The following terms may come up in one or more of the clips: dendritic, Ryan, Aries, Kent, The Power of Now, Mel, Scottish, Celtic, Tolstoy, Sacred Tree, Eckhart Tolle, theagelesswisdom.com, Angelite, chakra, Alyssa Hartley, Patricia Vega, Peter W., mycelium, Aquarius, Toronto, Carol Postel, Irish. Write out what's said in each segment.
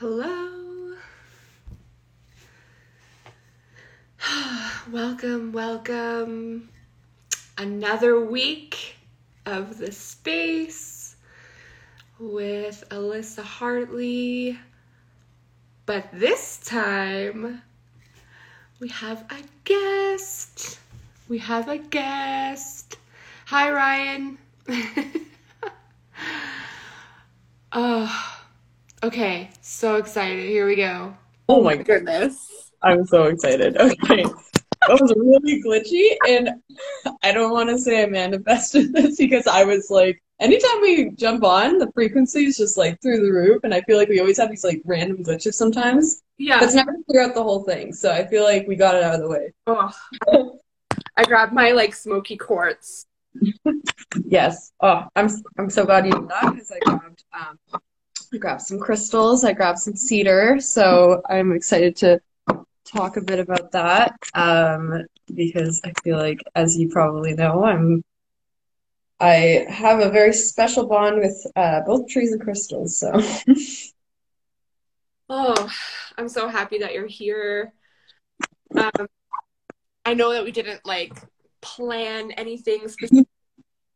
Hello. Welcome, welcome. Another week of the space with Alyssa Hartley. But this time we have a guest. Hi, Ryan. Oh, okay. So excited. Here we go. Oh my goodness. I'm so excited. Okay. That was really glitchy, and I don't want to say I manifested this because I was like, anytime we jump on, the frequency is just like through the roof, and I feel like we always have these like random glitches sometimes. Yeah. It's never throughout the whole thing, so I feel like we got it out of the way. Oh. I grabbed my like smoky quartz. Yes. Oh, I'm so glad you did that because I grabbed some crystals. I grabbed some cedar, so I'm excited to talk a bit about that because I feel like, as you probably know, I have a very special bond with both trees and crystals, so. Oh, I'm so happy that you're here. I know that we didn't like plan anything specific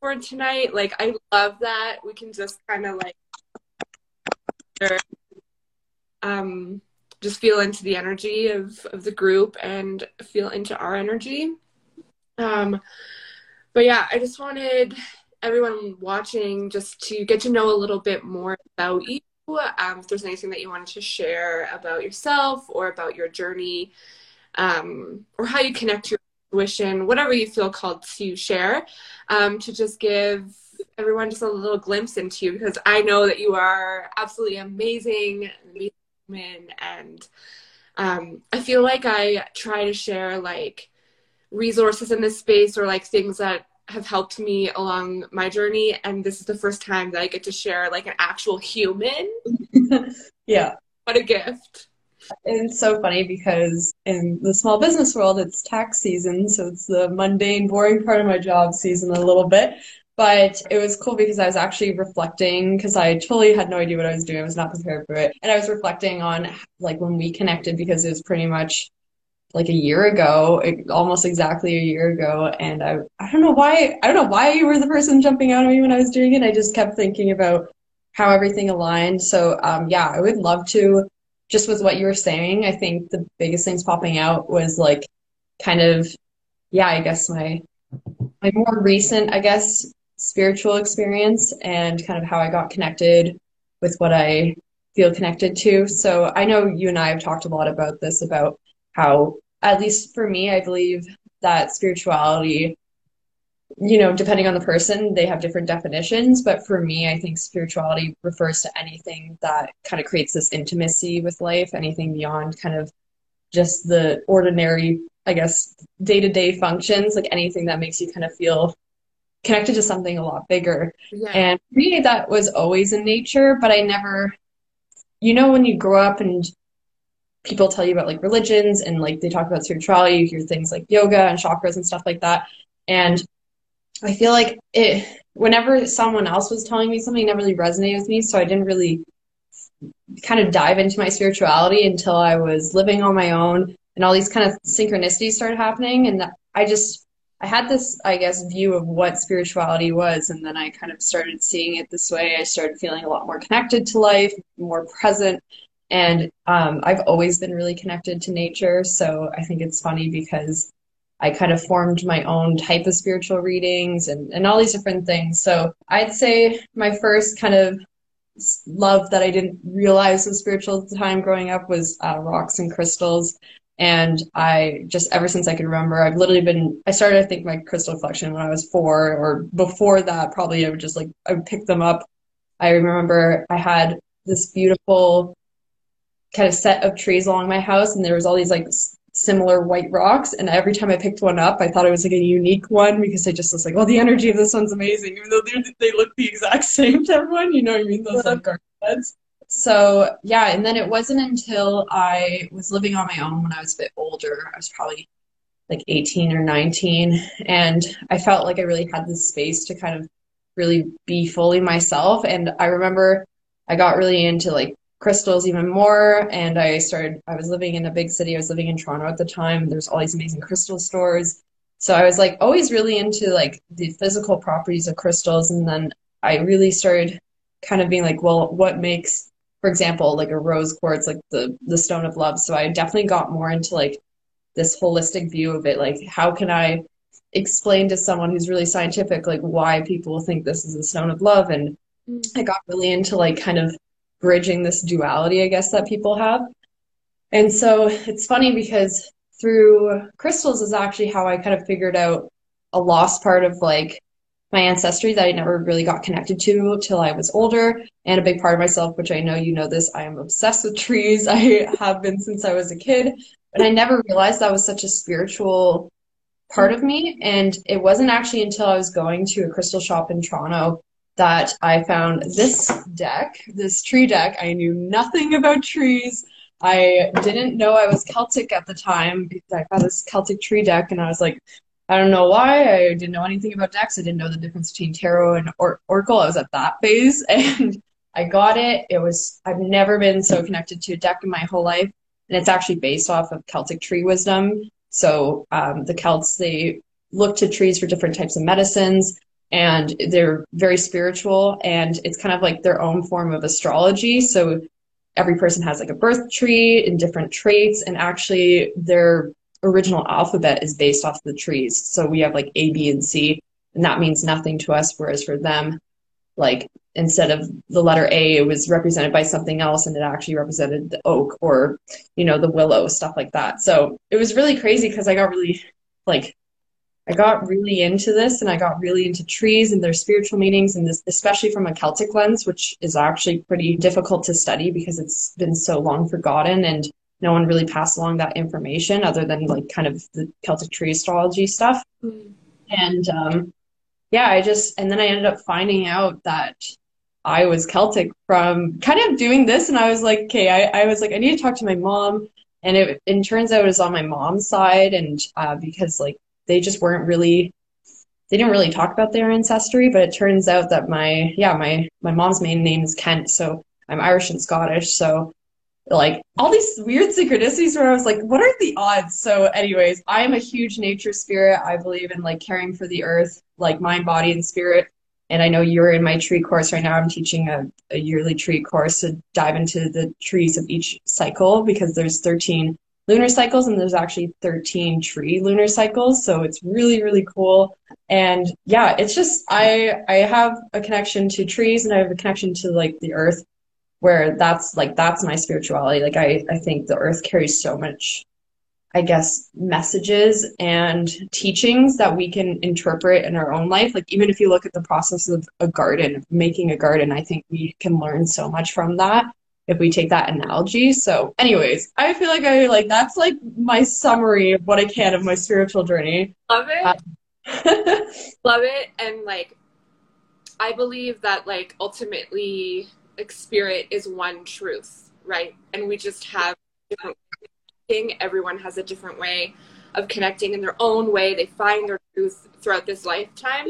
for tonight. Like, I love that we can just kind of like just feel into the energy of the group and feel into our energy. But yeah, I just wanted everyone watching just to get to know a little bit more about you. If there's anything that you wanted to share about yourself or about your journey, or how you connect to your intuition, whatever you feel called to share, to just give everyone just a little glimpse into you, because I know that you are absolutely amazing woman, and I feel like I try to share like resources in this space or like things that have helped me along my journey, and this is the first time that I get to share like an actual human. Yeah. What a gift. It's so funny because in the small business world, it's tax season, so it's the mundane, boring part of my job season a little bit. But it was cool because I was actually reflecting, because I totally had no idea what I was doing. I was not prepared for it. And I was reflecting on like when we connected, because it was pretty much like a year ago, almost exactly a year ago. And I don't know why you were the person jumping out at me when I was doing it. I just kept thinking about how everything aligned. So yeah, I would love to, just with what you were saying, I think the biggest things popping out was like kind of, yeah, I guess my more recent, I guess, spiritual experience and kind of how I got connected with what I feel connected to. So I know you and I have talked a lot about this, about how, at least for me, I believe that spirituality, you know, depending on the person, they have different definitions. But for me, I think spirituality refers to anything that kind of creates this intimacy with life, anything beyond kind of just the ordinary, I guess, day-to-day functions, like anything that makes you kind of feel connected to something a lot bigger. Yeah. And for me, that was always in nature, but I never, you know, when you grow up and people tell you about like religions and like they talk about spirituality, you hear things like yoga and chakras and stuff like that. And I feel like it, whenever someone else was telling me something, it never really resonated with me. So I didn't really kind of dive into my spirituality until I was living on my own. And all these kind of synchronicities started happening. And I had this, I guess, view of what spirituality was. And then I kind of started seeing it this way. I started feeling a lot more connected to life, more present. And I've always been really connected to nature. So I think it's funny because I kind of formed my own type of spiritual readings and all these different things. So I'd say my first kind of love that I didn't realize was spiritual at the time growing up was rocks and crystals. And I just, ever since I can remember, I've literally been, I started, I think, my crystal collection when I was 4, or before that, probably. I would just like, I would pick them up. I remember I had this beautiful kind of set of trees along my house, and there was all these like similar white rocks. And every time I picked one up, I thought it was like a unique one, because I just was like, well, the energy of this one's amazing, even though they look the exact same to everyone, you know what I mean? Those like garden beds. So yeah, and then it wasn't until I was living on my own when I was a bit older, I was probably like 18 or 19, and I felt like I really had this space to kind of really be fully myself. And I remember I got really into like crystals even more. And I was living in a big city. I was living in Toronto at the time. There's all these amazing crystal stores. So I was like always really into like the physical properties of crystals. And then I really started kind of being like, well, what makes, for example, like a rose quartz, like the stone of love. So I definitely got more into like this holistic view of it. Like, how can I explain to someone who's really scientific, like why people think this is the stone of love? And I got really into like kind of bridging this duality, I guess, that people have. And so it's funny because through crystals is actually how I kind of figured out a lost part of like my ancestry that I never really got connected to till I was older. And a big part of myself, which I know you know this, I am obsessed with trees. I have been since I was a kid, but I never realized that was such a spiritual part of me. And it wasn't actually until I was going to a crystal shop in Toronto that I found this deck, this tree deck. I knew nothing about trees. I didn't know I was Celtic at the time because I got this Celtic tree deck and I was like, I don't know why. I didn't know anything about decks. I didn't know the difference between tarot and oracle. I was at that phase and I got it. I've never been so connected to a deck in my whole life. And it's actually based off of Celtic tree wisdom. So the Celts, they look to trees for different types of medicines and they're very spiritual and it's kind of like their own form of astrology. So every person has like a birth tree and different traits, and actually their original alphabet is based off the trees. So we have like A, B, and C, and that means nothing to us, whereas for them, like instead of the letter A, it was represented by something else and it actually represented the oak or, you know, the willow, stuff like that. So it was really crazy because I got really into this and I got really into trees and their spiritual meanings, and this, especially from a Celtic lens, which is actually pretty difficult to study because it's been so long forgotten and no one really passed along that information other than like kind of the Celtic tree astrology stuff. And and then I ended up finding out that I was Celtic from kind of doing this. And I was like, okay, I was like, I need to talk to my mom. And it turns out it was on my mom's side. And because like, they just weren't really, they didn't really talk about their ancestry, but it turns out that my mom's main name is Kent. So I'm Irish and Scottish. So like all these weird synchronicities where I was like, what are the odds? So anyways, I'm a huge nature spirit. I believe in like caring for the earth, like mind, body, and spirit. And I know you're in my tree course right now. I'm teaching a yearly tree course to dive into the trees of each cycle because there's 13 lunar cycles and there's actually 13 tree lunar cycles. So it's really, really cool. And yeah, it's just, I have a connection to trees and I have a connection to like the earth, where that's my spirituality. Like I think the earth carries so much, I guess, messages and teachings that we can interpret in our own life. Like even if you look at the process of a garden, making a garden, I think we can learn so much from that if we take that analogy. So anyways, I feel like that's like my summary of what I can of my spiritual journey. Love it. Love it. And like, I believe that like ultimately like spirit is one truth, right? And we just have different thing. Everyone has a different way of connecting in their own way. They find their truth throughout this lifetime.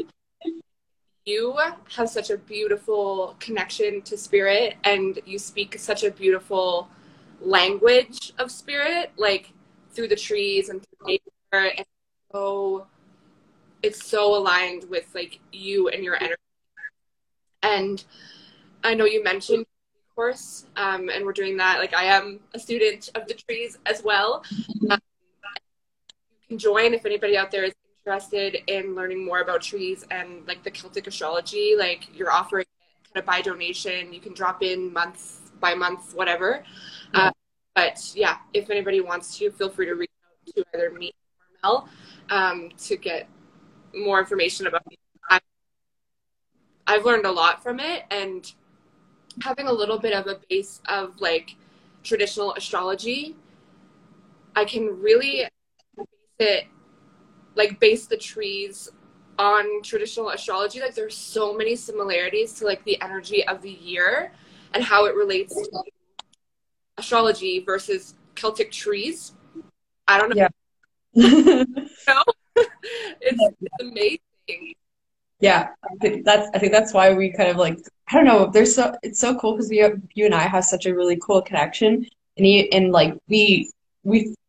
You have such a beautiful connection to spirit and you speak such a beautiful language of spirit, like through the trees and through nature. And so it's so aligned with like you and your energy. And I know you mentioned of course, and we're doing that. Like I am a student of the trees as well. You can join if anybody out there is interested in learning more about trees and like the Celtic astrology. Like you're offering it kind of by donation. You can drop in month by month, whatever. But yeah, if anybody wants to, feel free to reach out to either me or Mel to get more information about me. I've learned a lot from it, and having a little bit of a base of like traditional astrology, I can really base the trees on traditional astrology. Like there's so many similarities to like the energy of the year and how it relates to astrology versus Celtic trees. I don't know. Yeah. No? It's amazing. Yeah, I think that's why we kind of like, I don't know, there's so, it's so cool because you and I have such a really cool connection, and like we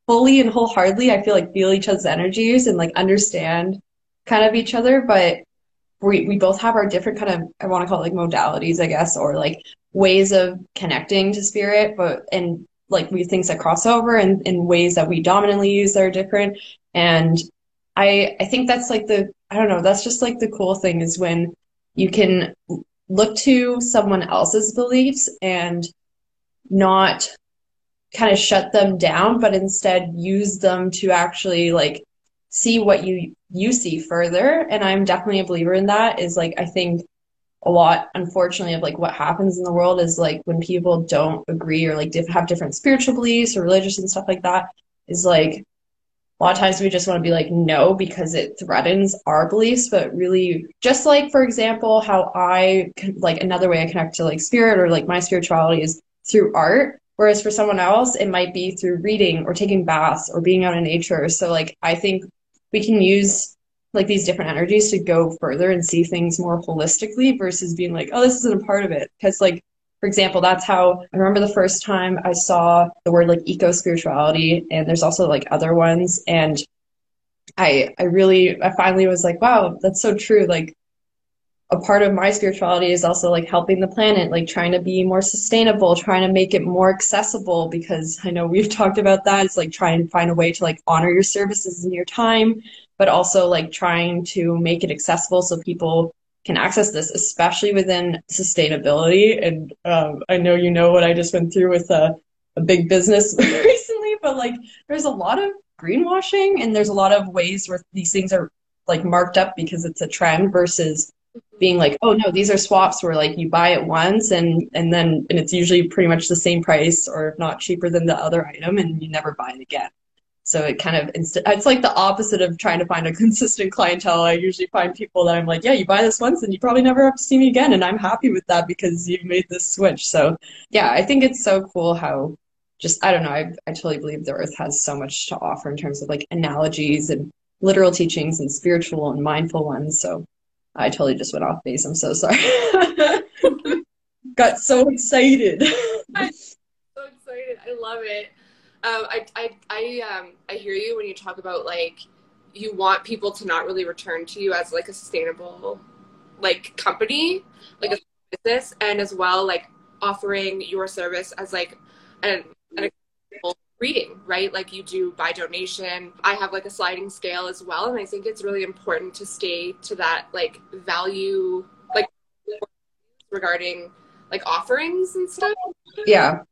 fully and wholeheartedly, I feel like, feel each other's energies and like understand kind of each other, but we both have our different kind of, I want to call it like modalities, I guess, or like ways of connecting to spirit, and like we things that cross over and ways that we dominantly use that are different. And I think that's like the, I don't know, that's just like the cool thing is when you can look to someone else's beliefs and not kind of shut them down, but instead use them to actually like see what you see further. And I'm definitely a believer in that. Is like, I think a lot, unfortunately, of like what happens in the world is like when people don't agree or like have different spiritual beliefs or religious and stuff like that, is like a lot of times we just want to be like, no, because it threatens our beliefs. But really, just like, for example, how I like another way I connect to like spirit or like my spirituality is through art. Whereas for someone else, it might be through reading or taking baths or being out in nature. So like, I think we can use like these different energies to go further and see things more holistically versus being like, oh, this isn't a part of it. Because like, for example, that's how I remember the first time I saw the word like eco-spirituality, and there's also like other ones, and I finally was like, wow, that's so true. Like a part of my spirituality is also like helping the planet, like trying to be more sustainable, trying to make it more accessible, because I know we've talked about that. It's like try and find a way to like honor your services and your time, but also like trying to make it accessible so people can access this, especially within sustainability. And I know you know what I just went through with a big business recently, but like there's a lot of greenwashing and there's a lot of ways where these things are like marked up because it's a trend versus being like, oh no, these are swaps where like you buy it once and then it's usually pretty much the same price, or if not cheaper than the other item, and you never buy it again. So it kind of, it's like the opposite of trying to find a consistent clientele. I usually find people that I'm like, yeah, you buy this once and you probably never have to see me again. And I'm happy with that because you've made this switch. So yeah, I think it's so cool how just, I don't know, I totally believe the earth has so much to offer in terms of like analogies and literal teachings and spiritual and mindful ones. So I totally just went off base. I'm so sorry. Got so excited. I'm so excited. I love it. I hear you when you talk about like you want people to not really return to you as like a sustainable like company, like a business, and as well like offering your service as like an reading, right? Like you do by donation. I have like a sliding scale as well, and I think it's really important to stay to that like value, like regarding like offerings and stuff. Yeah,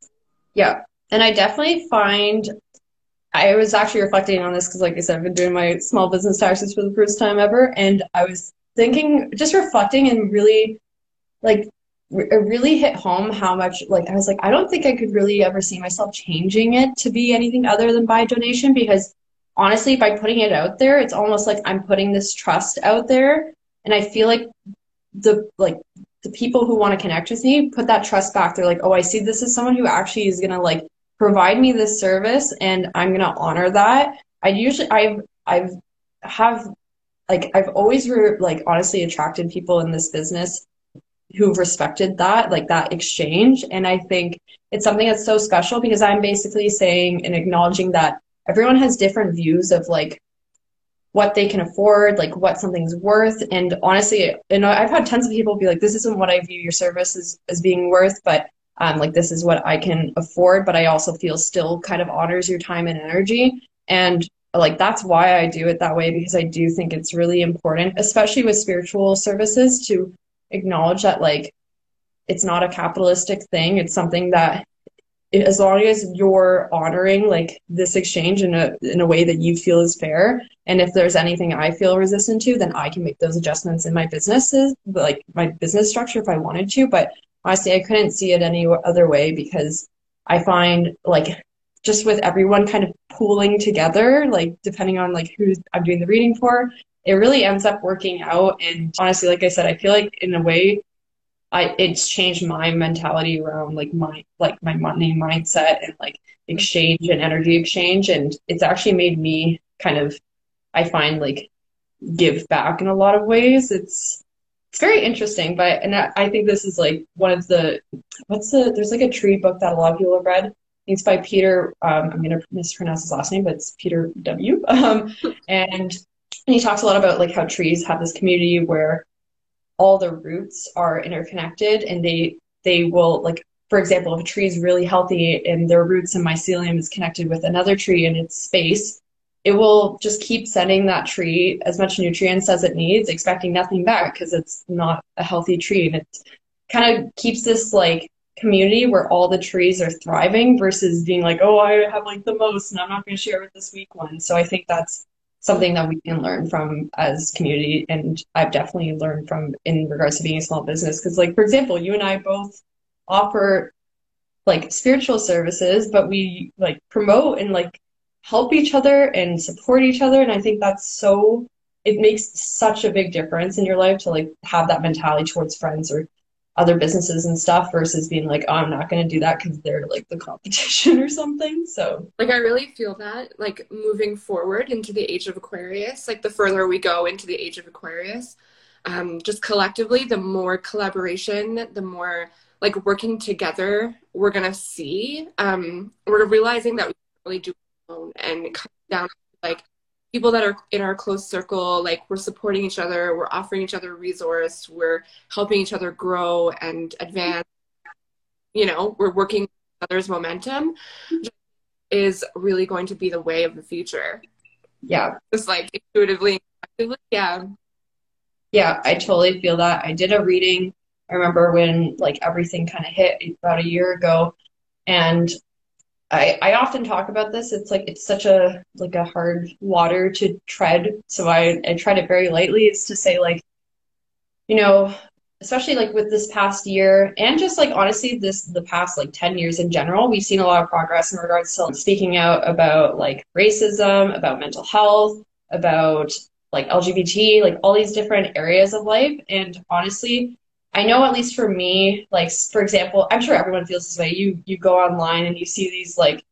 yeah. And I definitely find, I was actually reflecting on this because, like I said, I've been doing my small business taxes for the first time ever. And I was thinking, just reflecting, and really, like, it really hit home how much, like, I was like, I don't think I could really ever see myself changing it to be anything other than by donation, because honestly, by putting it out there, it's almost like I'm putting this trust out there. And I feel like the people who want to connect with me put that trust back. They're like, oh, I see this is someone who actually is going to, like, provide me this service, and I'm gonna honor that. I've always honestly attracted people in this business who've respected that, like that exchange. And I think it's something that's so special, because I'm basically saying and acknowledging that everyone has different views of like what they can afford, like what something's worth. And honestly, you know, I've had tons of people be like, this isn't what I view your service as being worth, but like this is what I can afford, but I also feel still kind of honors your time and energy. And like that's why I do it that way, because I do think it's really important, especially with spiritual services, to acknowledge that like it's not a capitalistic thing. It's something that as long as you're honoring like this exchange in a way that you feel is fair, and if there's anything I feel resistant to, then I can make those adjustments in my businesses, like my business structure, if I wanted to. But honestly, I couldn't see it any other way, because I find like just with everyone kind of pooling together, like depending on like who I'm doing the reading for, it really ends up working out. And honestly, like I said, I feel like in a way it's changed my mentality around like my money mindset and like exchange and energy exchange. And it's actually made me kind of, I find, like give back in a lot of ways. It's It's very interesting, but and I think this is like one of the there's like a tree book that a lot of people have read. It's by Peter. I'm going to mispronounce his last name, but it's Peter W. And he talks a lot about like how trees have this community where all the roots are interconnected, and they will, like, for example, if a tree is really healthy and their roots and mycelium is connected with another tree in its space, it will just keep sending that tree as much nutrients as it needs, expecting nothing back because it's not a healthy tree. And it kind of keeps this like community where all the trees are thriving versus being like, oh, I have like the most and I'm not going to share with this weak one. So I think that's something that we can learn from as community. And I've definitely learned from in regards to being a small business. Cause like, for example, you and I both offer like spiritual services, but we like promote and like help each other and support each other. And I think that's so, it makes such a big difference in your life to like have that mentality towards friends or other businesses and stuff versus being like, oh, I'm not going to do that because they're like the competition or something. So like, I really feel that like moving forward into the age of Aquarius, like the further we go into the age of Aquarius, just collectively, the more collaboration, the more like working together, we're going to see, we're realizing that we can't really do it alone, and come down like people that are in our close circle, like we're supporting each other, we're offering each other resource, we're helping each other grow and advance, you know, we're working with each other's momentum is really going to be the way of the future. Yeah. Just like intuitively, yeah. Yeah, I totally feel that. I did a reading, I remember when like everything kind of hit about a year ago, and I often talk about this. It's like, it's such a, like a hard water to tread. So I tread it very lightly. It's to say like, you know, especially like with this past year and just like, honestly, the past like 10 years in general, we've seen a lot of progress in regards to speaking out about like racism, about mental health, about like LGBT, like all these different areas of life. And honestly, I know, at least for me, like, for example, I'm sure everyone feels this way. You go online and you see these like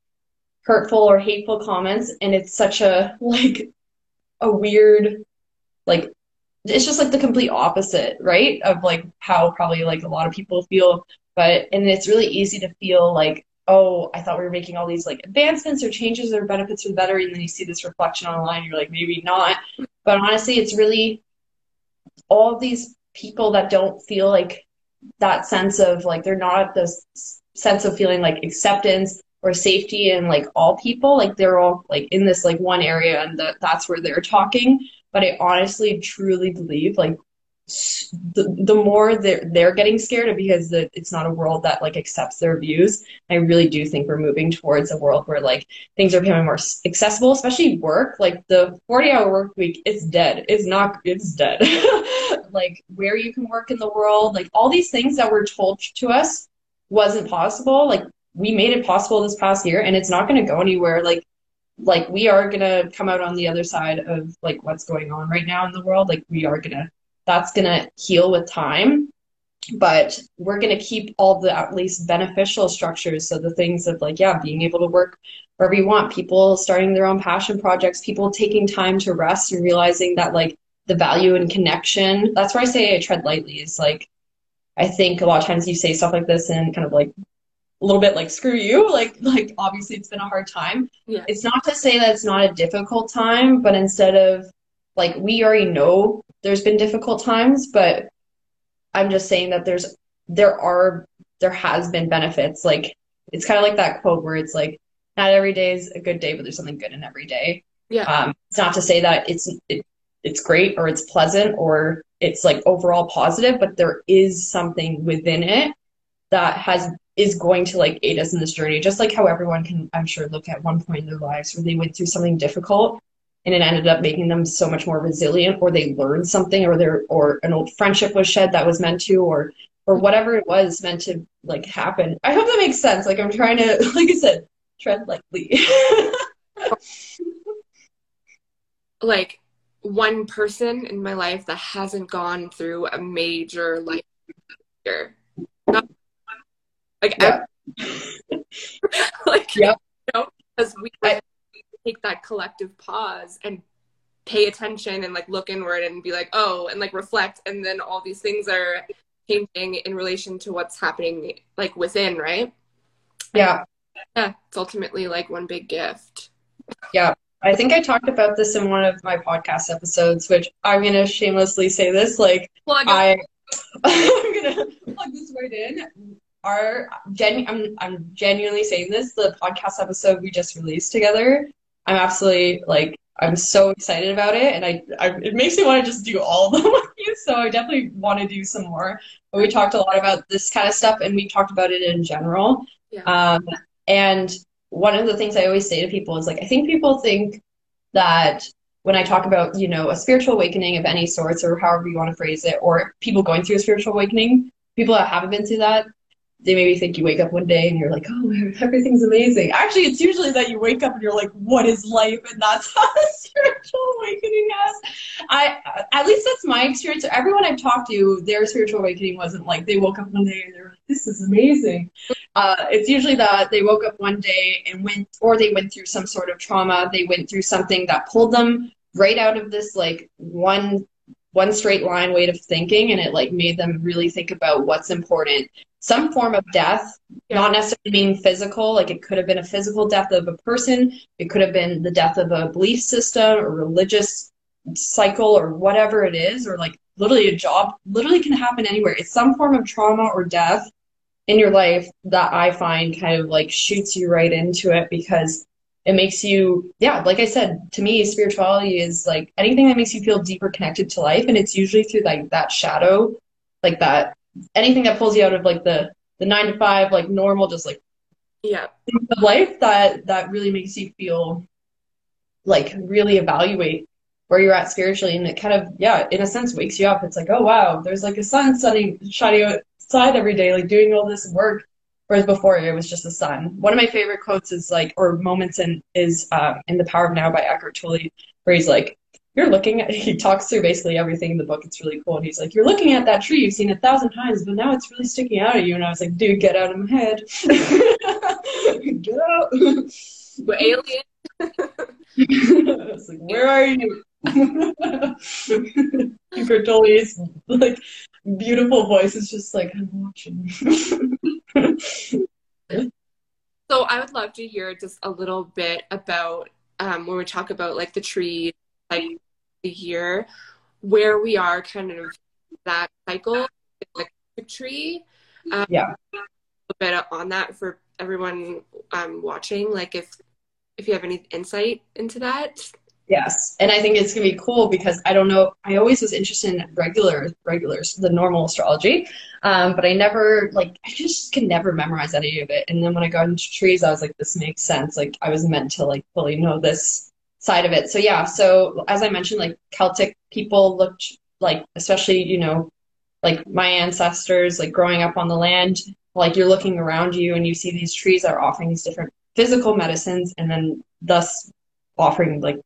hurtful or hateful comments, and it's such a like a weird, like, it's just like the complete opposite, right, of like how probably like a lot of people feel. But and it's really easy to feel like, oh, I thought we were making all these like advancements or changes or benefits for the better, and then you see this reflection online, you're like, maybe not. But honestly, it's really all these people that don't feel like that sense of like, they're not this sense of feeling like acceptance or safety and like all people, like they're all like in this like one area, and that's where they're talking. But I honestly truly believe like the more they're getting scared, because it's not a world that like accepts their views. I really do think we're moving towards a world where like things are becoming more accessible, especially work. Like the 40-hour work week, it's dead. It's dead. Like where you can work in the world, like all these things that were told to us wasn't possible. Like we made it possible this past year, and it's not going to go anywhere. Like we are going to come out on the other side of like what's going on right now in the world. Like that's going to heal with time, but we're going to keep all the at least beneficial structures. So the things of like, yeah, being able to work wherever you want, people starting their own passion projects, people taking time to rest and realizing that like the value and connection. That's where I say I tread lightly, is like, I think a lot of times you say stuff like this and kind of like a little bit like, screw you. Like obviously it's been a hard time. Yeah. It's not to say that it's not a difficult time, but instead of like, we already know there's been difficult times, but I'm just saying that there has been benefits. Like it's kind of like that quote where it's like, not every day is a good day, but there's something good in every day. Yeah. It's not to say that it's great or it's pleasant or it's like overall positive, but there is something within it that is going to like aid us in this journey. Just like how everyone can, I'm sure, look at one point in their lives where they went through something difficult and it ended up making them so much more resilient, or they learned something, or an old friendship was shed that was meant to, or whatever it was meant to like happen. I hope that makes sense. Like I'm trying to, like I said, tread lightly. Like one person in my life that hasn't gone through a major life failure. Like, yeah. Like, yeah. You know, because we take that collective pause and pay attention and like look inward and be like, oh, and like reflect. And then all these things are changing in relation to what's happening like within, right? Yeah. Yeah, it's ultimately like one big gift. Yeah. I think I talked about this in one of my podcast episodes, which I'm going to shamelessly say this, like, I'm going to plug this right in. I'm genuinely saying this, the podcast episode we just released together, I'm absolutely, like, I'm so excited about it, and it makes me want to just do all of them with you, so I definitely want to do some more. But we talked a lot about this kind of stuff, and we talked about it in general. Yeah. And one of the things I always say to people is, like, I think people think that when I talk about, you know, a spiritual awakening of any sorts, or however you want to phrase it, or people going through a spiritual awakening, people that haven't been through that, they maybe think you wake up one day and you're like, oh, everything's amazing. Actually, it's usually that you wake up and you're like, what is life? And that's how a spiritual awakening is. At least that's my experience. Everyone I've talked to, their spiritual awakening wasn't like they woke up one day and they're like, this is amazing. It's usually that they woke up one day and they went through some sort of trauma. They went through something that pulled them right out of this like one straight line way of thinking, and it like made them really think about what's important. Some form of death, not necessarily being physical, like it could have been a physical death of a person, it could have been the death of a belief system or religious cycle or whatever it is, or like literally a job, literally can happen anywhere. It's some form of trauma or death in your life that I find kind of like shoots you right into it, because it makes you, yeah, like I said, to me, spirituality is like anything that makes you feel deeper connected to life, and it's usually through like that shadow, like that, anything that pulls you out of like the 9-to-5 like normal just like life that really makes you feel like really evaluate where you're at spiritually, and it kind of in a sense wakes you up. It's like, oh wow, there's like a sun shining outside every day, like doing all this work, whereas before it was just the sun. One of my favorite quotes is like, or moments in The Power of Now by Eckhart Tolle, where he's like, he talks through basically everything in the book. It's really cool. And he's like, you're looking at that tree you've seen 1,000 times, but now it's really sticking out at you. And I was like, dude, get out of my head. Get out. We're alien. I was like, where are you? Eckhart Tolle's like beautiful voice is just like, I'm watching. So I would love to hear just a little bit about when we talk about like the tree, like the year, where we are kind of that cycle, like the tree. A little bit on that for everyone watching, like if you have any insight into that. Yes, and I think it's gonna be cool because I don't know, I always was interested in regulars, the normal astrology, but I never I just could never memorize any of it. And then when I got into trees, I was like, this makes sense. Like I was meant to like fully know this side of it. So yeah, so as I mentioned, like Celtic people looked like, especially, you know, like my ancestors, like growing up on the land, like you're looking around you and you see these trees that are offering these different physical medicines, and then thus offering like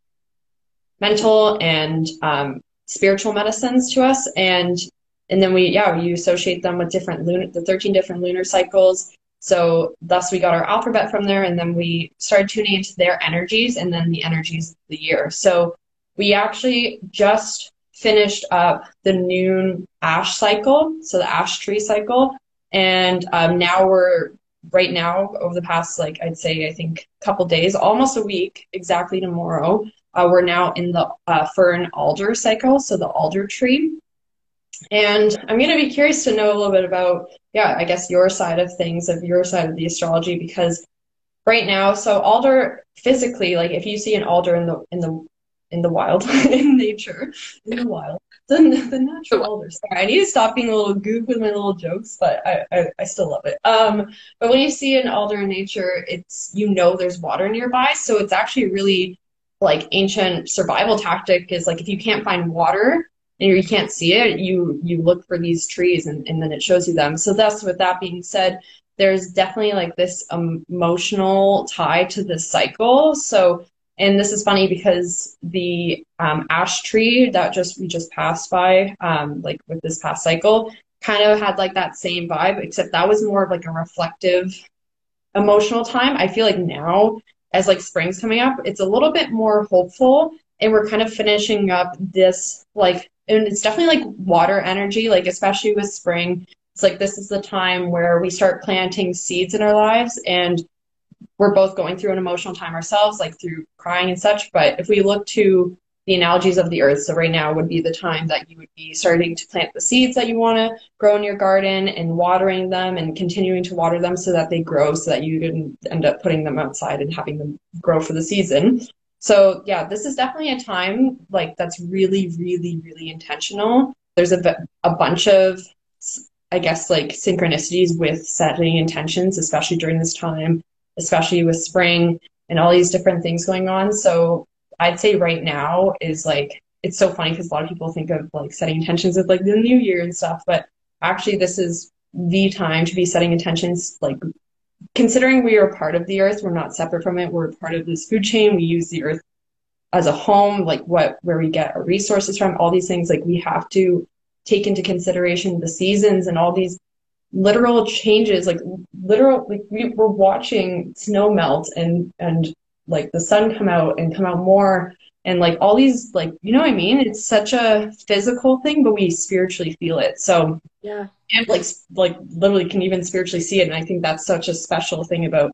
mental and spiritual medicines to us. And then you associate them with the 13 different lunar cycles. So thus we got our alphabet from there, and then we started tuning into their energies and then the energies of the year. So we actually just finished up the noon ash cycle, so the ash tree cycle. And now we're right now over the past, like I'd say, I think a couple days, almost a week, exactly tomorrow, we're now in the fern alder cycle, so the alder tree. And I'm going to be curious to know a little bit about, I guess your side of things, of your side of the astrology, because right now, so alder physically, like if you see an alder in the wild, in nature, in the wild, the natural alder. Sorry, I need to stop being a little goop with my little jokes, but I still love it. But when you see an alder in nature, it's, you know, there's water nearby, so it's actually really like ancient survival tactic is like, if you can't find water and you can't see it, you look for these trees, and then it shows you them. So thus, with that being said, there's definitely like this emotional tie to this cycle. So, and this is funny because the ash tree that we just passed by, like with this past cycle, kind of had like that same vibe, except that was more of like a reflective emotional time. I feel like now, as like spring's coming up, it's a little bit more hopeful, and we're kind of finishing up this, like, and it's definitely like water energy, like especially with spring. It's like this is the time where we start planting seeds in our lives, and we're both going through an emotional time ourselves, like through crying and such. But if we look to the analogies of the earth, so right now would be the time that you would be starting to plant the seeds that you want to grow in your garden and watering them and continuing to water them so that they grow, so that you didn't end up putting them outside and having them grow for the season. So yeah, this is definitely a time like that's really, really, really intentional. There's a bunch of, I guess, like synchronicities with setting intentions, especially during this time, especially with spring and all these different things going on. So I'd say right now is like, it's so funny because a lot of people think of like setting intentions with like the new year and stuff, but actually this is the time to be setting intentions. Like, considering we are part of the earth, we're not separate from it. We're part of this food chain. We use the earth as a home, like where we get our resources from, all these things. Like, we have to take into consideration the seasons and all these literal changes, like literal, like we're watching snow melt and like the sun come out and come out more, and like all these, like, you know what I mean? It's such a physical thing, but we spiritually feel it. So yeah, and like literally can even spiritually see it. And I think that's such a special thing about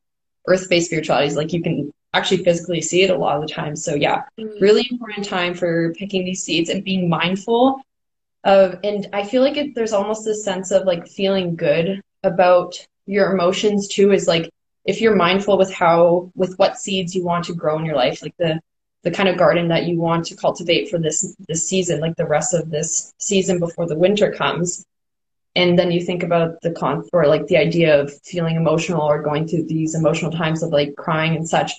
earth-based spirituality, is like you can actually physically see it a lot of the time. So yeah, really important time for picking these seeds and being mindful of, and I feel like there's almost this sense of like feeling good about your emotions too, is like, if you're mindful with what seeds you want to grow in your life, like the kind of garden that you want to cultivate for this season, like the rest of this season before the winter comes. And then you think about or like the idea of feeling emotional or going through these emotional times of like crying and such.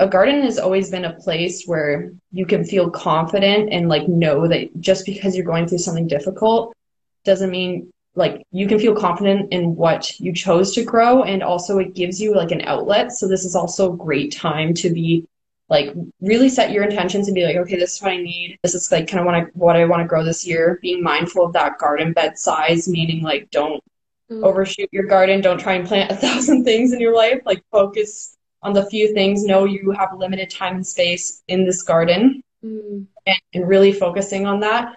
A garden has always been a place where you can feel confident and like know that just because you're going through something difficult doesn't mean, like, you can feel confident in what you chose to grow, and also it gives you like an outlet. So this is also a great time to be like really set your intentions and be like, okay, this is what I need. This is like kind of what I want to grow this year. Being mindful of that garden bed size, meaning like don't overshoot your garden. Don't try and plant 1,000 things in your life. Like, focus on the few things. Know you have limited time and space in this garden, and really focusing on that.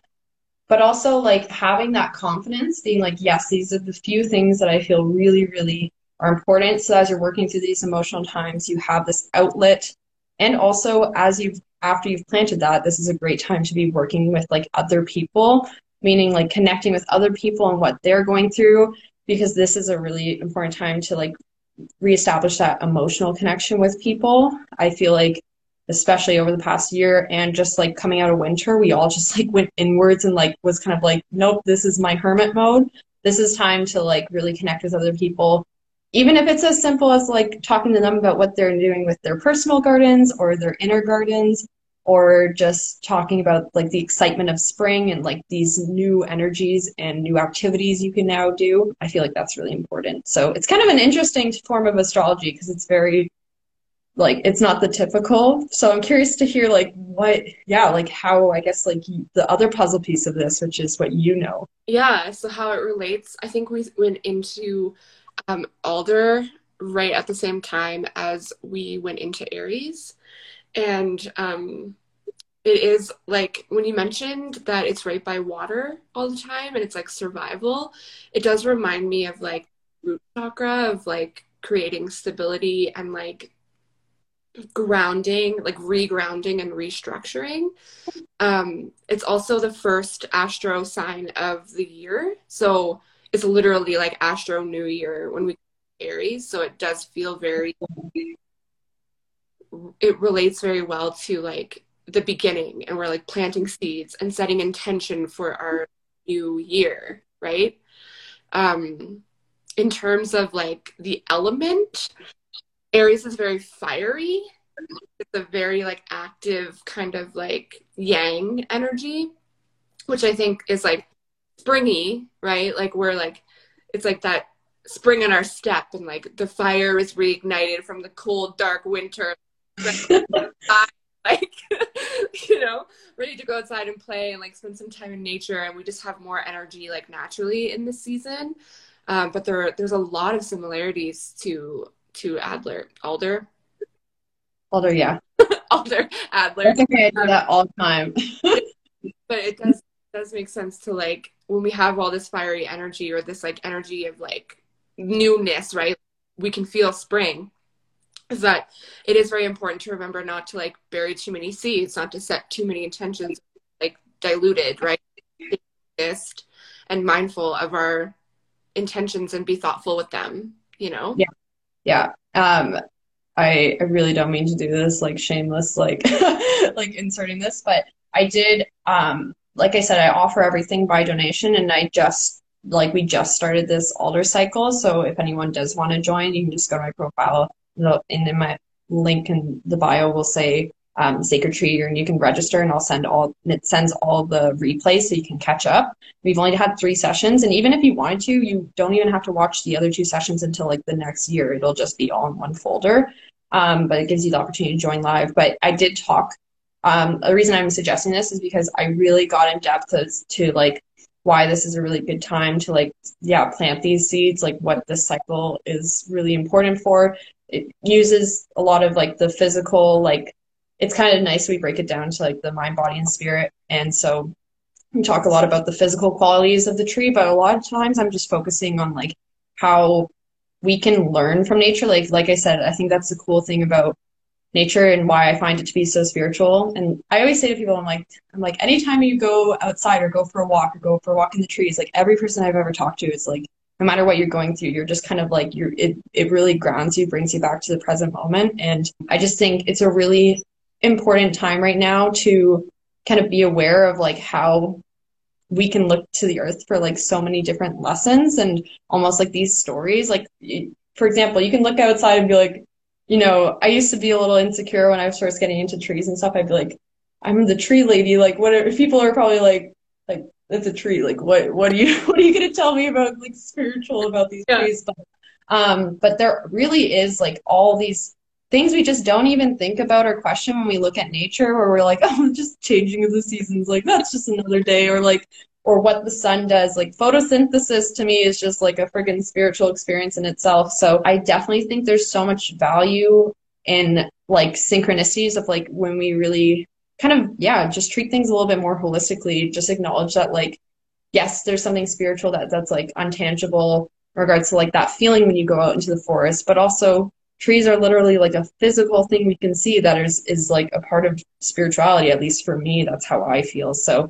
But also like having that confidence, being like, yes, these are the few things that I feel really, really are important. So as you're working through these emotional times, you have this outlet. And also after you've planted that, this is a great time to be working with like other people, meaning like connecting with other people and what they're going through, because this is a really important time to like reestablish that emotional connection with people. I feel like, especially over the past year and just like coming out of winter, we all just like went inwards and like was kind of like, nope, this is my hermit mode. This is time to like really connect with other people. Even if it's as simple as like talking to them about what they're doing with their personal gardens or their inner gardens, or just talking about like the excitement of spring and like these new energies and new activities you can now do. I feel like that's really important. So it's kind of an interesting form of astrology because it's very, like, it's not the typical. So I'm curious to hear like how, I guess, like the other puzzle piece of this, which is what you know. Yeah, so how it relates. I think we went into Alder right at the same time as we went into Aries. And it is like, when you mentioned that it's right by water all the time and it's like survival, it does remind me of like root chakra, of like creating stability and like grounding, like regrounding and restructuring. It's also the first astro sign of the year, so it's literally like astro new year when we Aries, so it does feel very, it relates very well to like the beginning, and we're like planting seeds and setting intention for our new year, right? In terms of like the element, Aries is very fiery. It's a very like active kind of like yang energy, which I think is like springy, right? Like we're like, it's like that spring in our step, and like the fire is reignited from the cold, dark winter. Like, you know, ready to go outside and play and like spend some time in nature. And we just have more energy like naturally in this season. But there's a lot of similarities to Alder. Yeah. Adler. That's okay, I do that all the time. But it does make sense to, like, when we have all this fiery energy or this, like, energy of, like, newness, right? We can feel spring. Is that it is very important to remember not to, like, bury too many seeds, not to set too many intentions, like, diluted, right? And mindful of our intentions and be thoughtful with them, you know? Yeah. Yeah. I really don't mean to do this, like, shameless, like, like, inserting this, but I did, like I said, I offer everything by donation, and I just, like, we just started this altar cycle, so if anyone does want to join, you can just go to my profile, and in my link in the bio will say Sacred Tree, and you can register, and I'll send all, and it sends all the replays so you can catch up. We've only had 3 sessions, and even if you wanted to, you don't even have to watch the other 2 sessions until, like, the next year. It'll just be all in one folder, but it gives you the opportunity to join live. But I did talk, the reason I'm suggesting this is because I really got in depth as to, like, why this is a really good time to, like, yeah, plant these seeds, like, what this cycle is really important for. It uses a lot of, like, the physical, like, it's kind of nice we break it down to, like, the mind, body, and spirit. And so we talk a lot about the physical qualities of the tree, but a lot of times I'm just focusing on, like, how we can learn from nature. Like I said, I think that's the cool thing about nature and why I find it to be so spiritual. And I always say to people, I'm like, anytime you go outside or go for a walk in the trees, like, every person I've ever talked to is like, no matter what you're going through, you're just kind of like, it really grounds you, brings you back to the present moment. And I just think it's a really important time right now to kind of be aware of, like, how we can look to the earth for, like, so many different lessons, and almost like these stories. Like, for example, you can look outside and be like, you know, I used to be a little insecure when I was first getting into trees and stuff. I'd be like, I'm the tree lady. Like, what people are probably like, it's a tree. Like, what are you going to tell me about, like, spiritual about these trees? Yeah. But there really is, like, all these things we just don't even think about or question when we look at nature, where we're like, oh, just changing of the seasons. Like, that's just another day, or what the sun does. Like, photosynthesis to me is just, like, a friggin' spiritual experience in itself. So I definitely think there's so much value in, like, synchronicities of, like, when we really kind of, yeah, just treat things a little bit more holistically, just acknowledge that, like, yes, there's something spiritual that's like, untangible in regards to, like, that feeling when you go out into the forest, but also trees are literally, like, a physical thing we can see that is like a part of spirituality. At least for me, that's how I feel. So,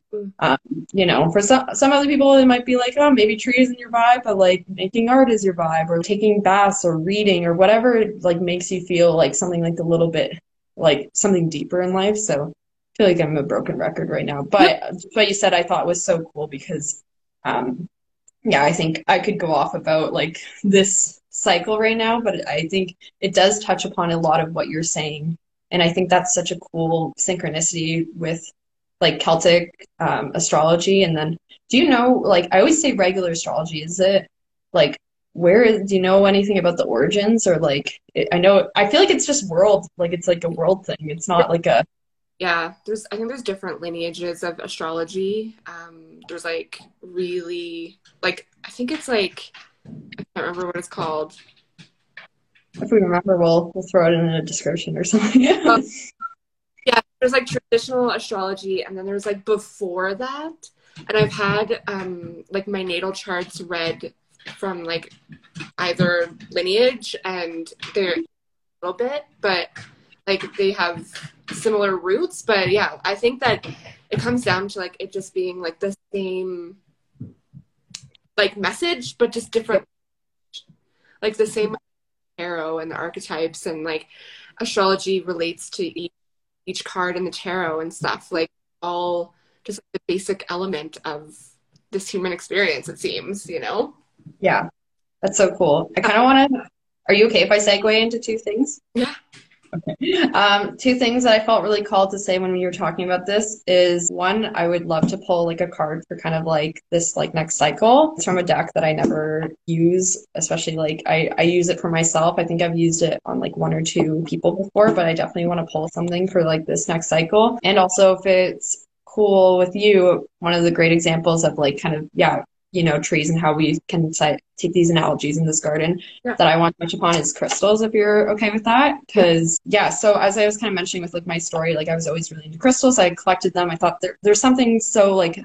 you know, for some other people, it might be like, oh, maybe tree isn't your vibe, but, like, making art is your vibe, or taking baths, or reading, or whatever, like, makes you feel like something, like, a little bit, like, something deeper in life. So I feel like I'm a broken record right now, but what you said I thought was so cool, because, yeah, I think I could go off about, like, this cycle right now, but I think it does touch upon a lot of what you're saying. And I think that's such a cool synchronicity with, like, Celtic astrology. And then, do you know, like, I always say regular astrology, is it, like, do you know anything about the origins, or, like, I feel like it's just world, like, it's like a world thing. It's not like a, yeah, I think there's different lineages of astrology. There's, like, really, like, I think it's, like, I can't remember what it's called. If we remember, we'll throw it in a description or something. Yeah, there's, like, traditional astrology, and then there's, like, before that. And I've had, like, my natal charts read from, like, either lineage, and they're a little bit, but, like, they have similar roots. But yeah, I think that it comes down to, like, it just being, like, the same, like, message, but just different, like, the same tarot and the archetypes, and, like, astrology relates to each card in the tarot and stuff, like, all just, like, the basic element of this human experience, it seems, you know? Yeah, that's so cool. I kind of want to, are you okay if I segue into 2 things? Yeah. Okay. 2 things that I felt really called to say when we were talking about this is, one, I would love to pull, like, a card for kind of, like, this, like, next cycle. It's from a deck that I never use, especially, like, I use it for myself. I think I've used it on, like, 1 or 2 people before, but I definitely want to pull something for, like, this next cycle. And also, if it's cool with you, one of the great examples of, like, kind of, yeah, you know, trees and how we can take these analogies in this garden, yeah, that I want to touch upon is crystals, if you're okay with that. Because, yeah, so as I was kind of mentioning with, like, my story, like, I was always really into crystals. I collected them. I thought there's something so, like,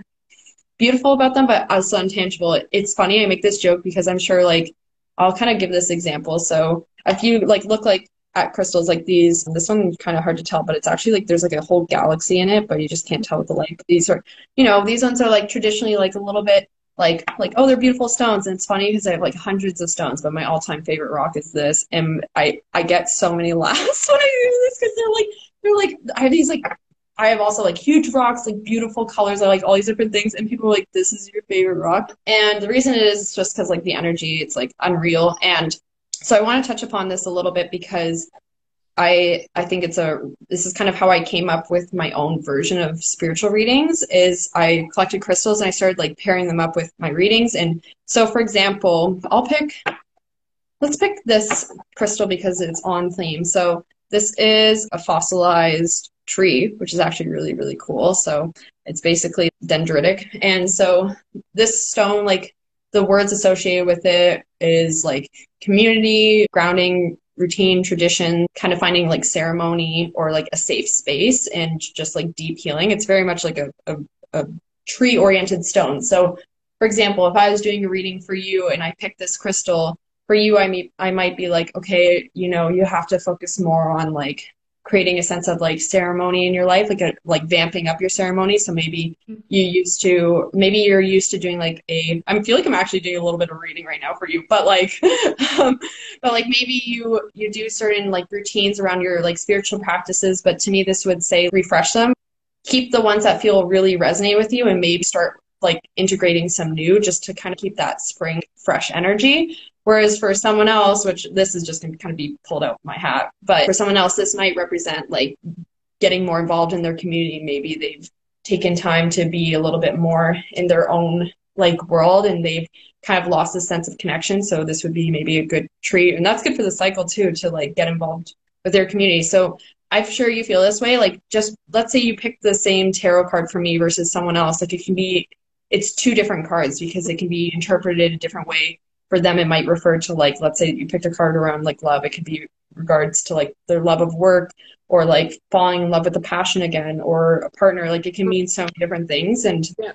beautiful about them, but also intangible. It's funny, I make this joke because I'm sure, like, I'll kind of give this example. So if you, like, look, like, at crystals like these, this one's kind of hard to tell, but it's actually, like, there's, like, a whole galaxy in it, but you just can't tell with the light. These are, you know, these ones are, like, traditionally, like, a little bit like, oh, they're beautiful stones. And it's funny because I have, like, hundreds of stones, but my all-time favorite rock is this. And I get so many laughs when I do this, because they're like, I have these, like, I have also, like, huge rocks, like, beautiful colors. I like all these different things. And people are like, this is your favorite rock. And the reason it is just because, like, the energy, it's, like, unreal. And so I want to touch upon this a little bit because I think this is kind of how I came up with my own version of spiritual readings. Is I collected crystals and I started, like, pairing them up with my readings. And so, for example, let's pick this crystal because it's on theme. So this is a fossilized tree, which is actually really, really cool. So it's basically dendritic. And so this stone, like, the words associated with it is, like, community, grounding, routine, tradition, kind of finding, like, ceremony or, like, a safe space and just, like, deep healing. It's very much like a tree-oriented stone. So, for example, if I was doing a reading for you and I picked this crystal, for you, I might be like, okay, you know, you have to focus more on, like, creating a sense of, like, ceremony in your life, like vamping up your ceremony. So maybe you're used to doing, like, I feel like I'm actually doing a little bit of reading right now for you, but, like, but maybe you do certain, like, routines around your, like, spiritual practices. But to me, this would say refresh them, keep the ones that feel really resonate with you, and maybe start, like, integrating some new, just to kind of keep that spring fresh energy. Whereas for someone else, which this is just going to kind of be pulled out of my hat, but for someone else, this might represent, like, getting more involved in their community. Maybe they've taken time to be a little bit more in their own, like, world, and they've kind of lost a sense of connection. So this would be maybe a good treat. And that's good for the cycle too, to, like, get involved with their community. So I'm sure you feel this way. Like, just let's say you pick the same tarot card for me versus someone else. Like, it's two different cards because it can be interpreted a different way. For them, it might refer to, like, let's say you picked a card around, like, love. It could be regards to, like, their love of work, or, like, falling in love with a passion again, or a partner. Like, it can mean so many different things. And yeah,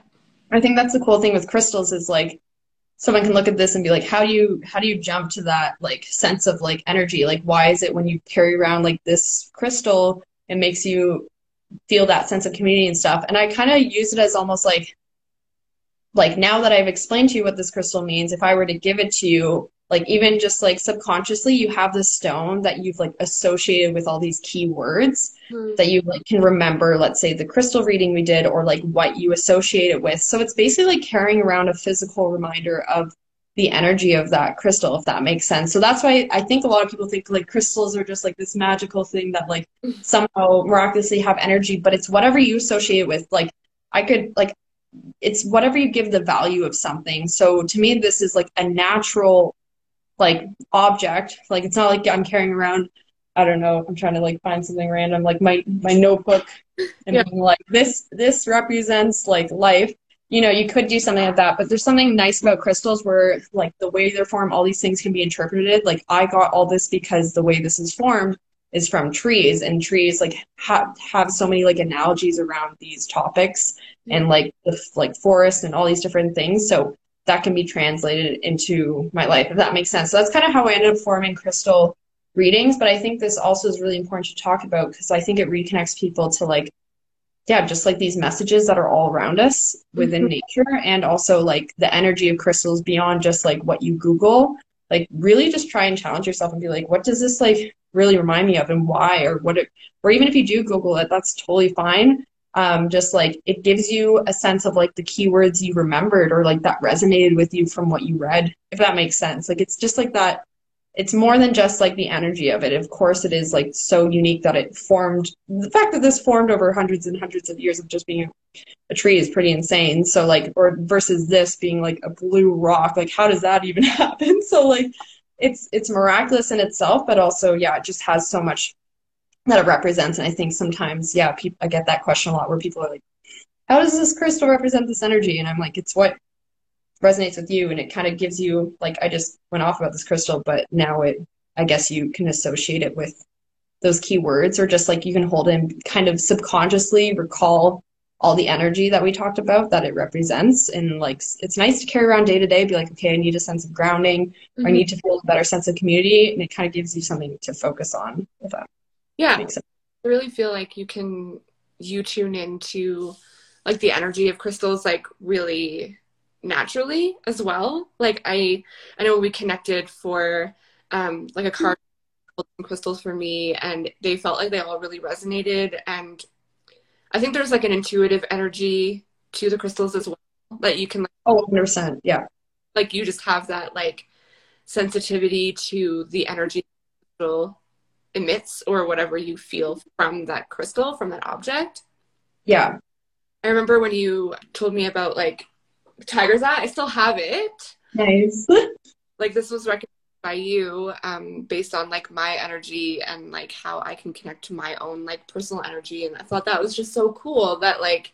I think that's the cool thing with crystals is, like, someone can look at this and be like, how do you jump to that, like, sense of, like, energy? Like, why is it when you carry around, like, this crystal, it makes you feel that sense of community and stuff? And I kind of use it as almost like now that I've explained to you what this crystal means, if I were to give it to you, like, even just, like, subconsciously, you have this stone that you've, like, associated with all these key words that you, like, can remember, let's say the crystal reading we did, or, like, what you associate it with. So it's basically like carrying around a physical reminder of the energy of that crystal, if that makes sense. So that's why I think a lot of people think, like, crystals are just, like, this magical thing that, like, somehow miraculously have energy, but it's whatever you associate it with. Like, I could, like, it's whatever you give the value of something. So to me, this is, like, a natural, like, object. Like, it's not like I'm carrying around, I don't know, I'm trying to, like, find something random, like my notebook, and yeah, being like, this represents, like, life. You know, you could do something like that, but there's something nice about crystals where, like, the way they're formed, all these things can be interpreted. Like, I got all this because the way this is formed is from trees, and trees, like, have so many, like, analogies around these topics, and, like, the, like, forest and all these different things. So that can be translated into my life, if that makes sense. So that's kind of how I ended up forming crystal readings. But I think this also is really important to talk about, because I think it reconnects people to, like, yeah, just, like, these messages that are all around us within nature, and also, like, the energy of crystals beyond just, like, what you Google. Like, really just try and challenge yourself and be like, what does this, like, really remind me of, and why, or what it, or even if you do Google it, that's totally fine. Just, like, it gives you a sense of, like, the keywords you remembered, or, like, that resonated with you from what you read, if that makes sense. Like, it's just, like, that, it's more than just, like, the energy of it. Of course it is, like, so unique that it formed, the fact that this formed over hundreds and hundreds of years of just being a tree is pretty insane. So, like, or versus this being, like, a blue rock, like, how does that even happen? So, like, it's miraculous in itself, but also, yeah, it just has so much that it represents. And I think sometimes, yeah, I get that question a lot, where people are like, how does this crystal represent this energy? And I'm like, it's what resonates with you, and it kind of gives you, like, I just went off about this crystal, but now it, I guess you can associate it with those key words, or just like you can hold in, kind of subconsciously recall all the energy that we talked about that it represents. And like, it's nice to carry around day to day, be like, okay, I need a sense of grounding, or I need to feel a better sense of community, and it kind of gives you something to focus on. If that makes sense. I really feel like you tune into like the energy of crystals, like really naturally as well. Like I know we connected for like a card crystals for me, and they felt like they all really resonated. And I think there's like an intuitive energy to the crystals as well that you can, like, 100%, yeah. Like you just have that like sensitivity to the energy the crystal emits, or whatever you feel from that crystal, from that object. Yeah. I remember when you told me about like tiger's eye. I still have it. Nice. Like this was recommended by you based on like my energy and like how I can connect to my own like personal energy, and I thought that was just so cool that like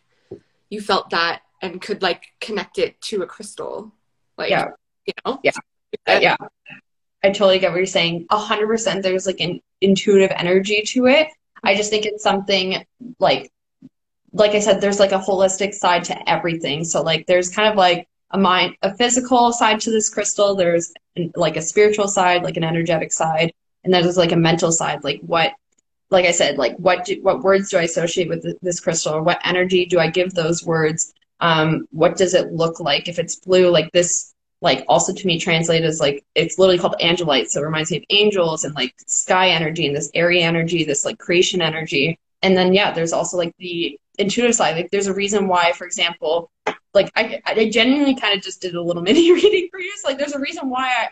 you felt that and could like connect it to a crystal, like you know. I totally get what you're saying. 100%. There's like an intuitive energy to it. I just think it's something like I said, there's like a holistic side to everything. So like there's kind of like a physical side to this crystal, there's like a spiritual side, like an energetic side, and there's like a mental side, like what, like I said, like what words do I associate with this crystal, or what energy do I give those words, what does it look like if it's blue, like this, like also to me translated as like, it's literally called angelite, so it reminds me of angels and like sky energy and this airy energy, this like creation energy. And then there's also like the intuitive side, like there's a reason why, for example, like I genuinely kind of just did a little mini reading for you. So like there's a reason why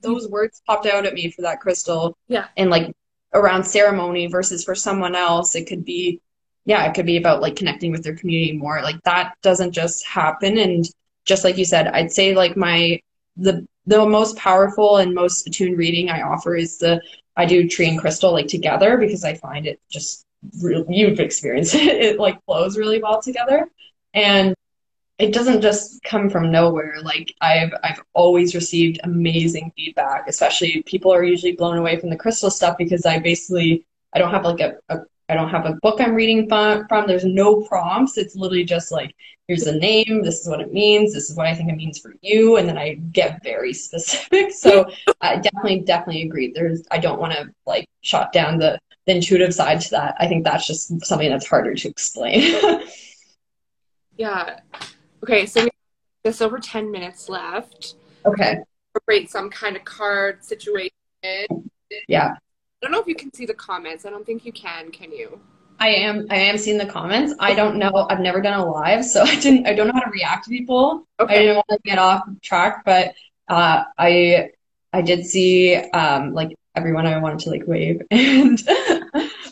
those words popped out at me for that crystal. Yeah. And like around ceremony versus for someone else, it could be, it could be about like connecting with their community more. Like that doesn't just happen. And just like you said, I'd say like the most powerful and most attuned reading I offer is I do tree and crystal like together, because I find it just real, you've experienced it. It like flows really well together. And it doesn't just come from nowhere. Like I've always received amazing feedback, especially people are usually blown away from the crystal stuff, because I don't have like I don't have a book I'm reading from. There's no prompts. It's literally just like, here's the name, this is what it means, this is what I think it means for you. And then I get very specific. So I definitely agree. I don't want to like shot down the intuitive side to that. I think that's just something that's harder to explain. Yeah. Okay, so we have just over 10 minutes left. Okay. Incorporate some kind of card situation. Yeah. I don't know if you can see the comments. I don't think you can you? I am seeing the comments. I don't know. I've never done a live, so I don't know how to react to people. Okay. I didn't want to get off track, but I did see like everyone I wanted to like wave, and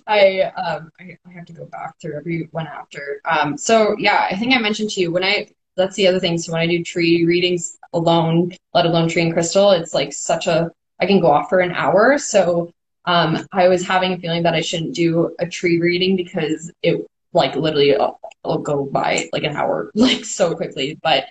I have to go back through everyone after. So yeah, I think I mentioned to you that's the other thing. So when I do tree readings alone, let alone tree and crystal, it's like I can go off for an hour. So I was having a feeling that I shouldn't do a tree reading, because it like literally I'll go by like an hour, like so quickly. But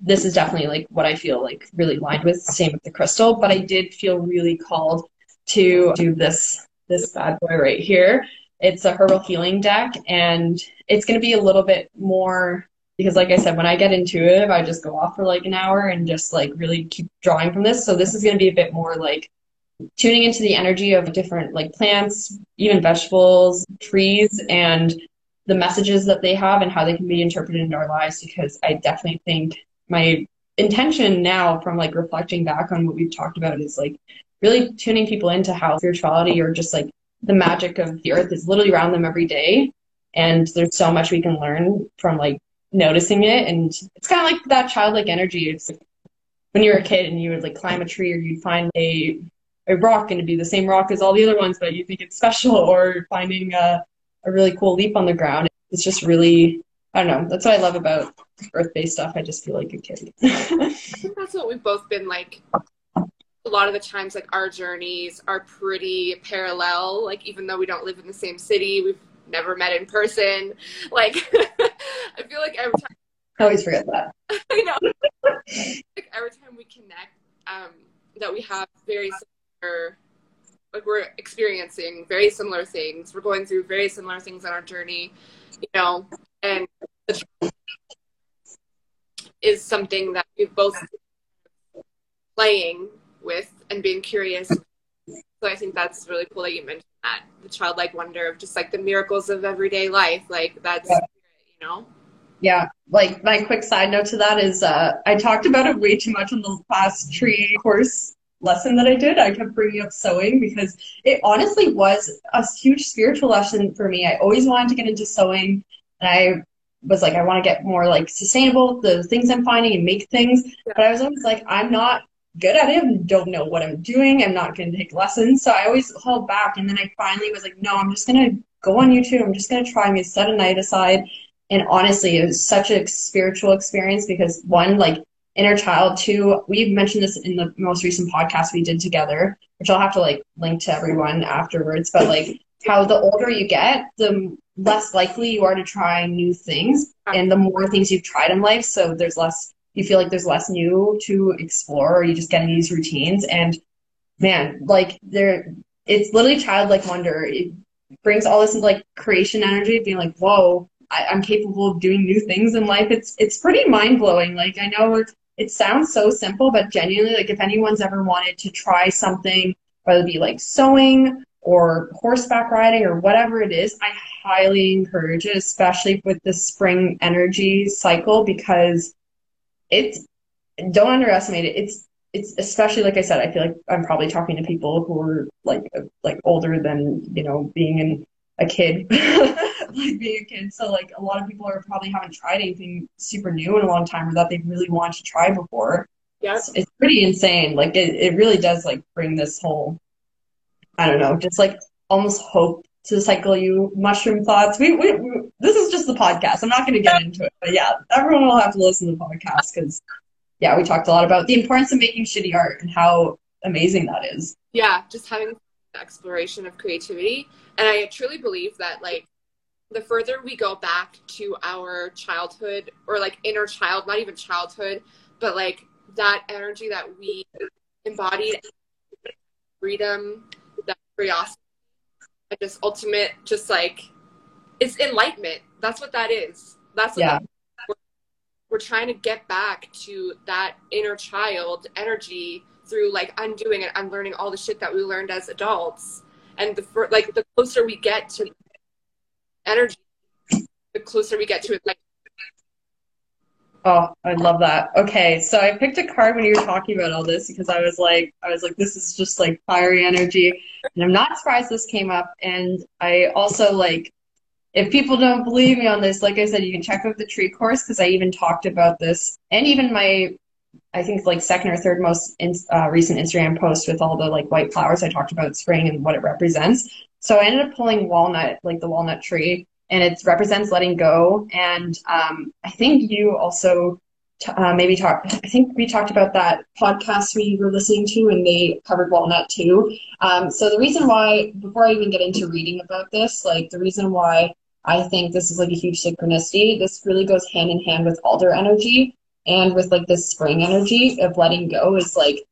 this is definitely like what I feel like really aligned with, same with the crystal. But I did feel really called to do this bad boy right here. It's a herbal healing deck, and it's going to be a little bit more, because like I said, when I get intuitive, I just go off for like an hour and just like really keep drawing from this. So this is going to be a bit more like tuning into the energy of different like plants, even vegetables, trees, and the messages that they have and how they can be interpreted into our lives. Because I definitely think my intention now, from like reflecting back on what we've talked about, is like really tuning people into how spirituality, or just like the magic of the earth, is literally around them every day. And there's so much we can learn from like noticing it. And it's kind of like that childlike energy. It's like when you were a kid and you would like climb a tree, or you'd find a rock, and it'd be the same rock as all the other ones, but you think it's special. Or finding a really cool leaf on the ground. It's just really, I don't know. That's what I love about earth-based stuff. I just feel like a kid. I think that's what we've both been like. A lot of the times, like, our journeys are pretty parallel. Like, even though we don't live in the same city, we've never met in person. Like, I feel like every time I always forget that. I know. Like every time we connect, that we have very similar, like we're experiencing very similar things. We're going through very similar things on our journey, you know, and the is something that we've both playing with and being curious. So I think that's really cool that you mentioned that, the childlike wonder of just like the miracles of everyday life. Like that's, yeah. You know? Yeah. Like my quick side note to that is I talked about it way too much on the last tree course lesson that I did. I kept bringing up sewing because it honestly was a huge spiritual lesson for me. I always wanted to get into sewing, and I was like, I want to get more like sustainable, the things I'm finding and make things. Yeah. But I was always like, I'm not good at it and don't know what I'm doing. I'm not going to take lessons. So I always held back. And then I finally was like, no, I'm just going to go on YouTube. I'm just going to try. I'm going to set a night aside. And honestly, it was such a spiritual experience because one, like inner child, two, we've mentioned this in the most recent podcast we did together, which I'll have to like link to everyone afterwards. But like how the older you get, the less likely you are to try new things, and the more things you've tried in life, so there's less, you feel like there's less new to explore, or you just get in these routines. And man, like there, it's literally childlike wonder. It brings all this like creation energy, being like, whoa, I'm capable of doing new things in life. It's pretty mind-blowing. Like I know it sounds so simple, but genuinely, like if anyone's ever wanted to try something, whether it be like sewing or horseback riding or whatever it is, I highly encourage it, especially with the spring energy cycle, because it's, don't underestimate it. It's especially, like I said, I feel like I'm probably talking to people who are like older than, you know, being a kid. So like a lot of people are probably haven't tried anything super new in a long time, or that they really want to try before. Yeah. It's pretty insane. Like it really does like bring this whole, I don't know, just like almost hope to cycle you mushroom thoughts. We this is just the podcast. I'm not going to get into it, but yeah, everyone will have to listen to the podcast because yeah, we talked a lot about the importance of making shitty art and how amazing that is. Yeah, just having exploration of creativity. And I truly believe that like the further we go back to our childhood or like inner child, not even childhood, but like that energy that we embodied, freedom, that curiosity, and just ultimate, just like it's enlightenment. That's what that is. That's what, yeah. We're trying to get back to that inner child energy through like undoing and unlearning all the shit that we learned as adults. And the closer we get to energy, the closer we get to it. Oh, I love that. Okay, so I picked a card when you were talking about all this because I was like, this is just like fiery energy, and I'm not surprised this came up. And I also like, if people don't believe me on this, like I said, you can check out the tree course because I even talked about this, and even my, I think like second or third most recent Instagram post with all the like white flowers I talked about spring and what it represents. So I ended up pulling walnut, like the walnut tree. And it represents letting go. And I think you also I think we talked about that podcast we were listening to, and they covered walnut too. So the reason why, before I even get into reading about this, like the reason why I think this is like a huge synchronicity, this really goes hand in hand with alder energy and with like this spring energy of letting go is like,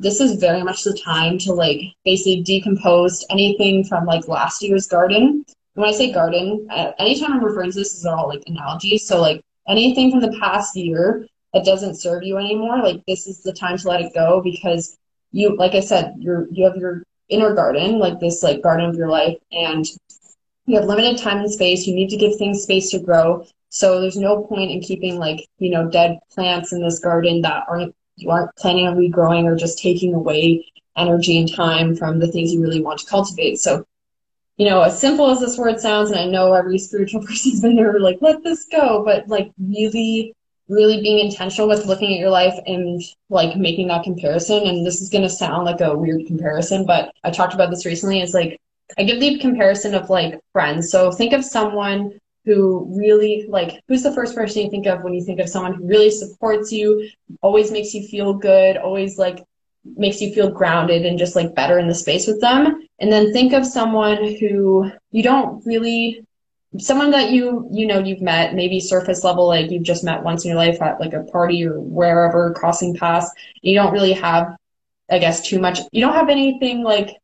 this is very much the time to like basically decompose anything from like last year's garden. When I say garden, anytime I'm referring to this is all like analogies. So like anything from the past year that doesn't serve you anymore, like this is the time to let it go, because you, like I said, you have your inner garden, like this like garden of your life, and you have limited time and space. You need to give things space to grow. So there's no point in keeping like, you know, dead plants in this garden that you aren't planning on regrowing, or just taking away energy and time from the things you really want to cultivate. So, you know, as simple as this word sounds, and I know every spiritual person's been there, like, let this go, but like really, really being intentional with looking at your life and like making that comparison. And this is going to sound like a weird comparison, but I talked about this recently. It's like, I give the comparison of like friends. So think of someone who really like, who's the first person you think of when you think of someone who really supports you, always makes you feel good, always like makes you feel grounded and just like better in the space with them. And then think of someone who you don't really someone that you've met, maybe surface level, like you've just met once in your life at like a party or wherever, crossing paths, you don't really have, I guess, too much, you don't have anything like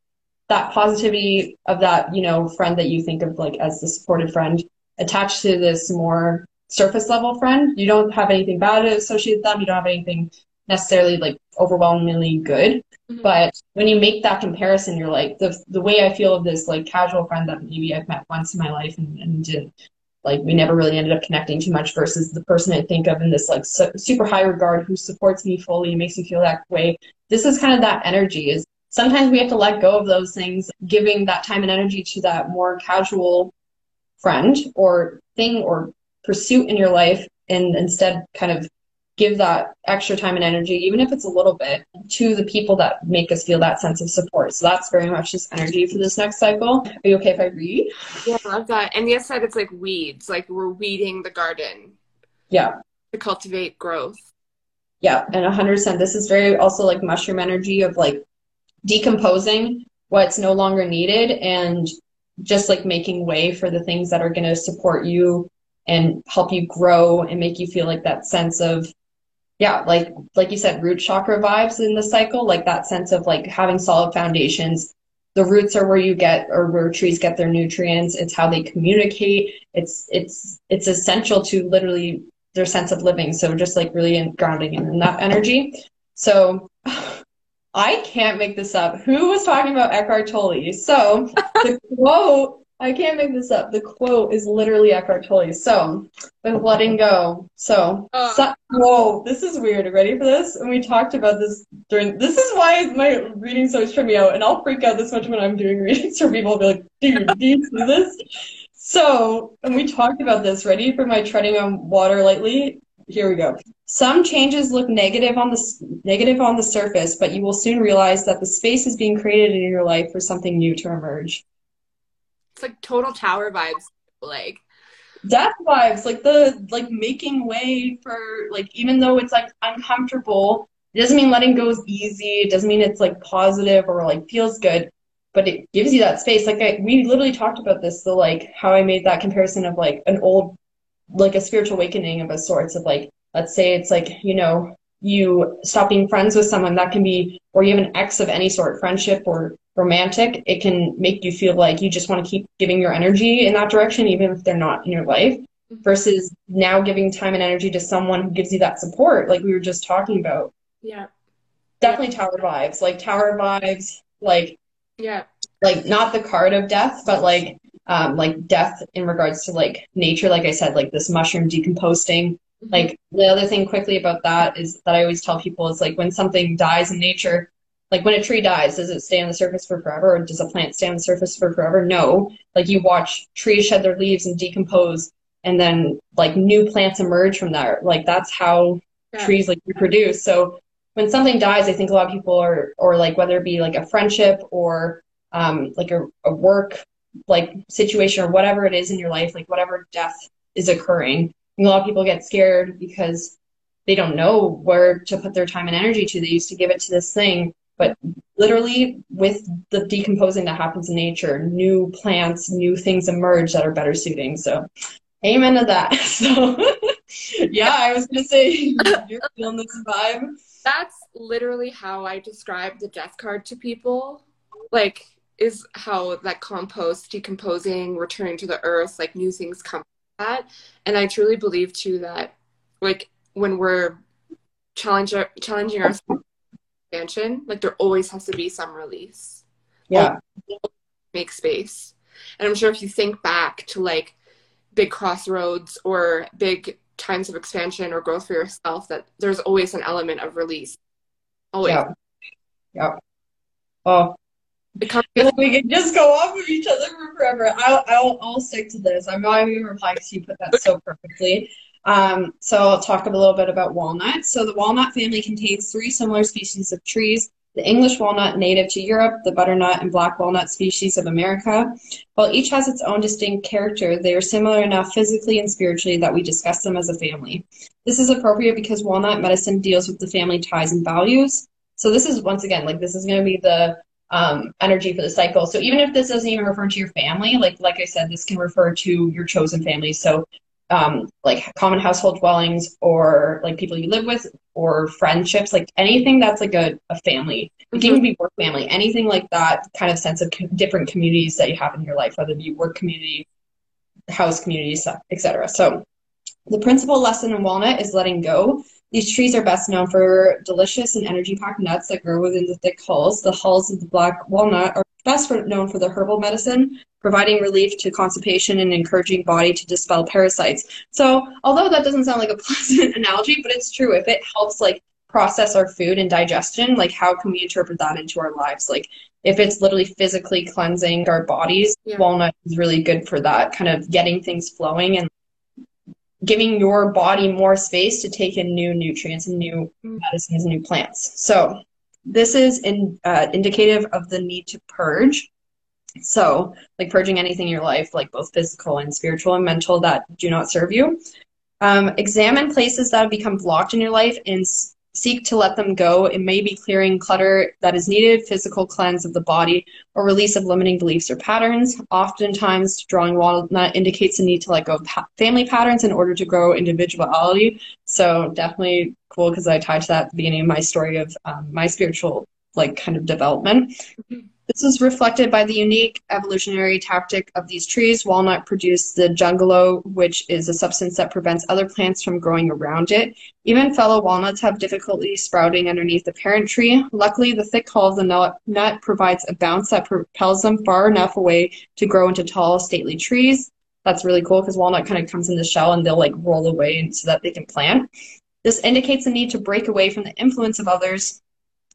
that positivity of that, friend that you think of like as the supportive friend attached to this more surface level friend. You don't have anything bad to associate with them. You don't have anything necessarily like overwhelmingly good. Mm-hmm. But when you make that comparison, you're like, the way I feel of this like casual friend that maybe I've met once in my life and didn't, like, we never really ended up connecting too much, versus the person I think of in this like super high regard who supports me fully and makes me feel that way. This is kind of that energy. Is sometimes we have to let go of those things, giving that time and energy to that more casual friend or thing or pursuit in your life, and instead kind of give that extra time and energy, even if it's a little bit, to the people that make us feel that sense of support. So that's very much this energy for this next cycle. Are you okay if I read? Yeah, I love that. And the other side, it's like weeds, like we're weeding the garden. Yeah. To cultivate growth. Yeah, and 100%. This is very also like mushroom energy of like decomposing what's no longer needed and just like making way for the things that are going to support you and help you grow and make you feel like that sense of, yeah, like you said, root chakra vibes in the cycle, like that sense of like having solid foundations. The roots are where you get, or where trees get their nutrients. It's how they communicate. It's essential to literally their sense of living. So just like really grounding in that energy. So I can't make this up. Who was talking about Eckhart Tolle? So the quote, I can't make this up. The quote is literally Eckhart Tolle. So, with letting go. So, whoa, this is weird. Are you ready for this? And we talked about this during, this is why my readings always trip me out. And I'll freak out this much when I'm doing readings for people. I'll be like, dude, do you see this? So, and we talked about this. Ready for my treading on water lightly? Here we go. Some changes look negative on the surface, but you will soon realize that the space is being created in your life for something new to emerge. It's like total tower vibes, like death vibes, like the like making way for, like, even though it's like uncomfortable, it doesn't mean letting go is easy. It doesn't mean it's like positive or like feels good, but it gives you that space. Like we literally talked about this, so like how I made that comparison of like an old, like a spiritual awakening of a sorts of like, let's say it's like, you stop being friends with someone that can be, or you have an ex of any sort, friendship or romantic, it can make you feel like you just want to keep giving your energy in that direction, even if they're not in your life, versus now giving time and energy to someone who gives you that support, like we were just talking about. Yeah. Definitely tower vibes, like, yeah, like not the card of death, but like death in regards to like nature, like I said, like this mushroom decomposing. Like the other thing quickly about that is that I always tell people is like when something dies in nature, like when a tree dies, does it stay on the surface for forever? Or does a plant stay on the surface for forever? No. Like you watch trees shed their leaves and decompose, and then like new plants emerge from that. Like that's how trees like reproduce. So when something dies, I think a lot of people are, or like whether it be like a friendship or like a work like situation or whatever it is in your life, like whatever death is occurring. And a lot of people get scared because they don't know where to put their time and energy to. They used to give it to this thing, but literally with the decomposing that happens in nature, new plants, new things emerge that are better suiting. So amen to that. So yeah, I was going to say, you're feeling this vibe. That's literally how I describe the death card to people. Like is how that compost, decomposing, returning to the earth, like new things come. That. And I truly believe too that like when we're challenging our expansion, like there always has to be some release. Yeah. Like, make space. And I'm sure if you think back to like big crossroads or big times of expansion or growth for yourself, that there's always an element of release. Always. Yeah. Oh. We can just go off of each other for forever. I'll stick to this. I'm not even replying because you put that so perfectly. So I'll talk a little bit about walnut. So the walnut family contains 3 similar species of trees. The English walnut, native to Europe, the butternut and black walnut species of America. While each has its own distinct character, they are similar enough physically and spiritually that we discuss them as a family. This is appropriate because walnut medicine deals with the family ties and values. So this is, once again, like this is going to be the energy for the cycle. So even if this doesn't even refer to your family, like I said, this can refer to your chosen family. So like common household dwellings, or like people you live with, or friendships, like anything that's like a family. It can even be work family, anything like that kind of sense of different communities that you have in your life, whether it be work community, house communities, etc. So the principal lesson in walnut is letting go. These trees are best known for delicious and energy-packed nuts that grow within the thick hulls. The hulls of the black walnut are best known for the herbal medicine, providing relief to constipation and encouraging body to dispel parasites. So although that doesn't sound like a pleasant analogy, but it's true. If it helps like process our food and digestion, like how can we interpret that into our lives? Like if it's literally physically cleansing our bodies, walnut is really good for that, kind of getting things flowing and giving your body more space to take in new nutrients and new medicines and new plants. So this is indicative of the need to purge. So like purging anything in your life, like both physical and spiritual and mental, that do not serve you. Examine places that have become blocked in your life and seek to let them go. It may be clearing clutter that is needed, physical cleanse of the body, or release of limiting beliefs or patterns. Oftentimes, drawing walnut indicates the need to let go of family patterns in order to grow individuality. So definitely cool, because I tied to that at the beginning of my story of my spiritual like kind of development. This is reflected by the unique evolutionary tactic of these trees. Walnut produced the jungalow, which is a substance that prevents other plants from growing around it. Even fellow walnuts have difficulty sprouting underneath the parent tree. Luckily, the thick hull of the nut provides a bounce that propels them far enough away to grow into tall, stately trees. That's really cool, because walnut kind of comes in the shell and they'll like roll away so that they can plant. This indicates the need to break away from the influence of others,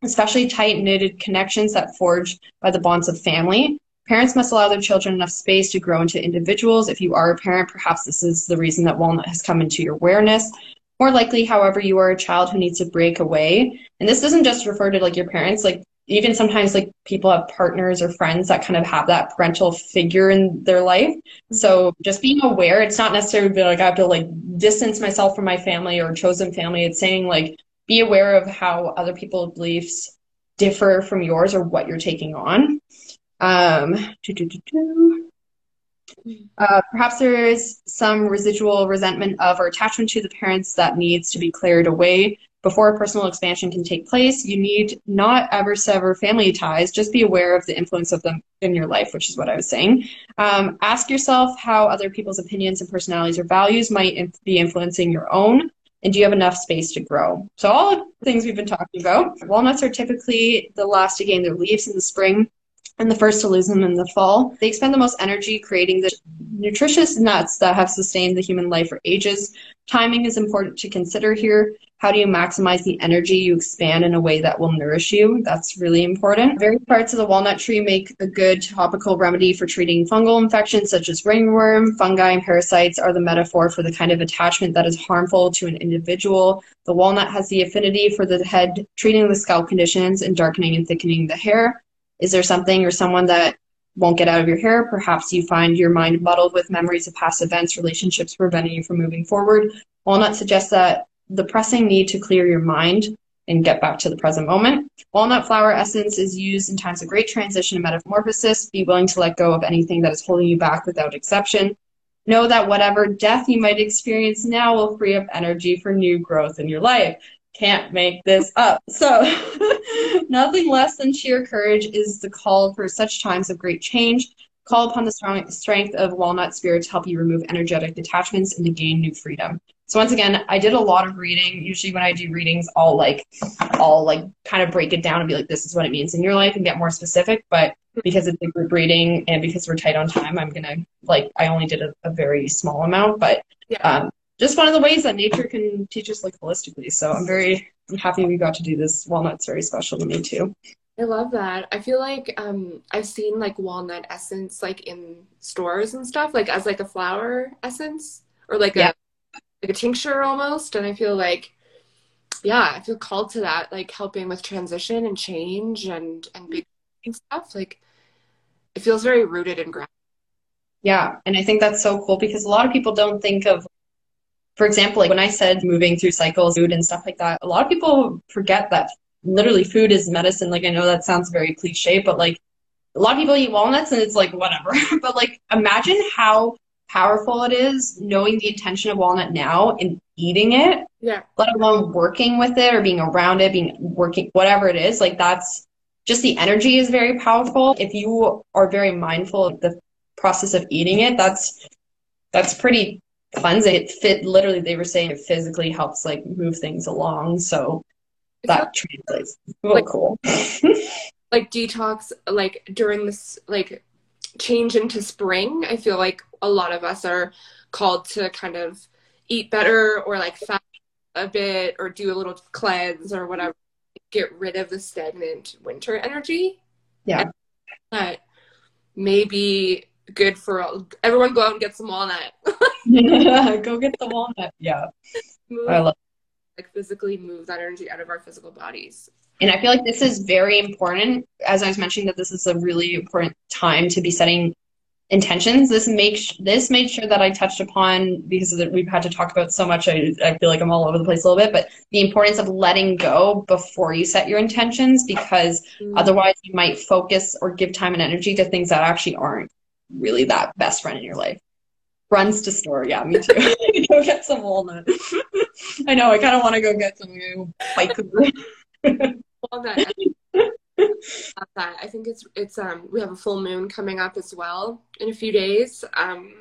especially tight-knitted connections that forge by the bonds of family. Parents must allow their children enough space to grow into individuals. If you are a parent, perhaps this is the reason that walnut has come into your awareness. More likely, however, you are a child who needs to break away. And this doesn't just refer to like your parents, like even sometimes like people have partners or friends that kind of have that parental figure in their life. So just being aware, it's not necessarily like I have to like distance myself from my family or chosen family. It's saying like, be aware of how other people's beliefs differ from yours or what you're taking on. Perhaps there is some residual resentment of or attachment to the parents that needs to be cleared away. Before a personal expansion can take place, you need not ever sever family ties. Just be aware of the influence of them in your life, which is what I was saying. Ask yourself how other people's opinions and personalities or values might be influencing your own. And do you have enough space to grow? So all the things we've been talking about. Walnuts are typically the last to gain their leaves in the spring and the first to lose them in the fall. They expend the most energy creating the nutritious nuts that have sustained the human life for ages. Timing is important to consider here. How do you maximize the energy you expand in a way that will nourish you? That's really important. Various parts of the walnut tree make a good topical remedy for treating fungal infections such as ringworm. Fungi and parasites are the metaphor for the kind of attachment that is harmful to an individual. The walnut has the affinity for the head, treating the scalp conditions and darkening and thickening the hair. Is there something or someone that won't get out of your hair? Perhaps you find your mind muddled with memories of past events, relationships preventing you from moving forward. Walnut suggests that the pressing need to clear your mind and get back to the present moment. Walnut flower essence is used in times of great transition and metamorphosis. Be willing to let go of anything that is holding you back without exception. Know that whatever death you might experience now will free up energy for new growth in your life. Can't make this up. So nothing less than sheer courage is the call for such times of great change. Call upon the strength of walnut spirit to help you remove energetic detachments and to gain new freedom. So once again, I did a lot of reading. Usually when I do readings, I'll kind of break it down and be like, this is what it means in your life and get more specific. But because it's a group reading and because we're tight on time, I'm going to I only did a very small amount, but just one of the ways that nature can teach us like holistically. So I'm very happy we got to do this. Walnut's very special to me too. I love that. I feel like I've seen like walnut essence like in stores and stuff, like as like a flower essence or like a tincture almost. And I feel like, I feel called to that, like helping with transition and change and big stuff. Like it feels very rooted and grounded. Yeah. And I think that's so cool because a lot of people don't think of, for example, like when I said moving through cycles, food and stuff like that, a lot of people forget that literally food is medicine. Like, I know that sounds very cliche, but like a lot of people eat walnuts and it's like, whatever. But like, imagine how powerful it is knowing the intention of walnut now and eating it, yeah, let alone working with it or being around it, whatever it is. Like, that's just, the energy is very powerful. If you are very mindful of the process of eating it, that's pretty cleansing. It fit, literally they were saying it physically helps like move things along, so that translates. Oh, like, cool. Like detox, like during this like change into spring, I feel like a lot of us are called to kind of eat better or like fast a bit or do a little cleanse or whatever, get rid of the stagnant winter energy. Yeah, and that may be good for all. Everyone go out and get some walnut. Yeah, go get the walnut. Yeah, move, I love it. Like physically move that energy out of our physical bodies. And I feel like this is very important. As I was mentioning, that this is a really important time to be setting intentions. This made sure that I touched upon, because of we've had to talk about so much. I feel like I'm all over the place a little bit, but the importance of letting go before you set your intentions, because otherwise you might focus or give time and energy to things that actually aren't really that best friend in your life. Runs to store. Yeah, me too. Go get some walnut. I know, I kind of want to go get some new biker. Walnut. I think it's we have a full moon coming up as well in a few days, and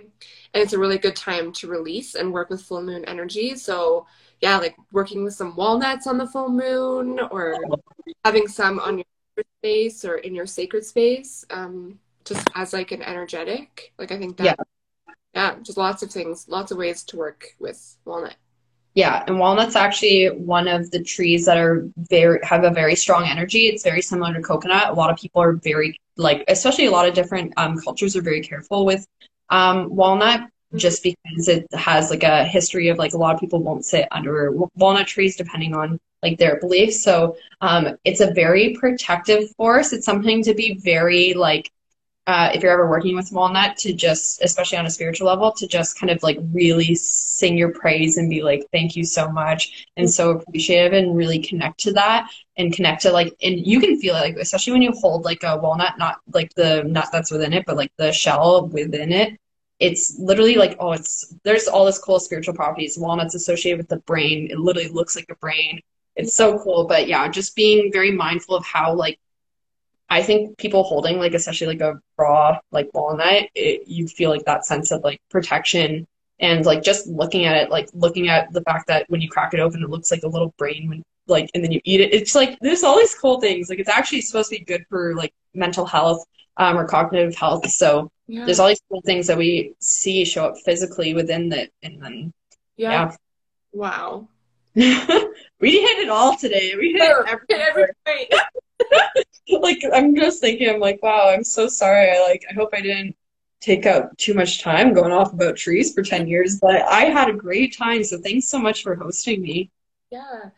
it's a really good time to release and work with full moon energy. So yeah, like working with some walnuts on the full moon, or having some on your space or in your sacred space, just as like an energetic, like I think that, yeah, just lots of things, lots of ways to work with walnut. Yeah, and walnut's actually one of the trees that are have a very strong energy. It's very similar to coconut. A lot of people are very, like, especially a lot of different cultures are very careful with walnut, just because it has like a history of like a lot of people won't sit under walnut trees depending on like their beliefs. So it's a very protective force. It's something to be very like, if you're ever working with walnut, to just, especially on a spiritual level, to just kind of like really sing your praise and be like, thank you so much, and so appreciative, and really connect to that and connect to like, and you can feel it, like, especially when you hold like a walnut, not like the nut that's within it, but like the shell within it. It's literally like, oh, there's all this cool spiritual properties. Walnut's associated with the brain. It literally looks like a brain. It's so cool. But yeah, just being very mindful of how, like, I think people holding, like, especially like a raw like walnut, you feel like that sense of like protection, and like just looking at it, like looking at the fact that when you crack it open, it looks like a little brain, when like, and then you eat it. It's like, there's all these cool things. Like, it's actually supposed to be good for like mental health or cognitive health. So yeah, there's all these cool things that we see show up physically within it, and then yeah. Wow. We hit it all today. We hit every point. Like, I'm just thinking, I'm like, wow, I'm so sorry. I hope I didn't take out too much time going off about trees for 10 years, but I had a great time. So thanks so much for hosting me. Yeah.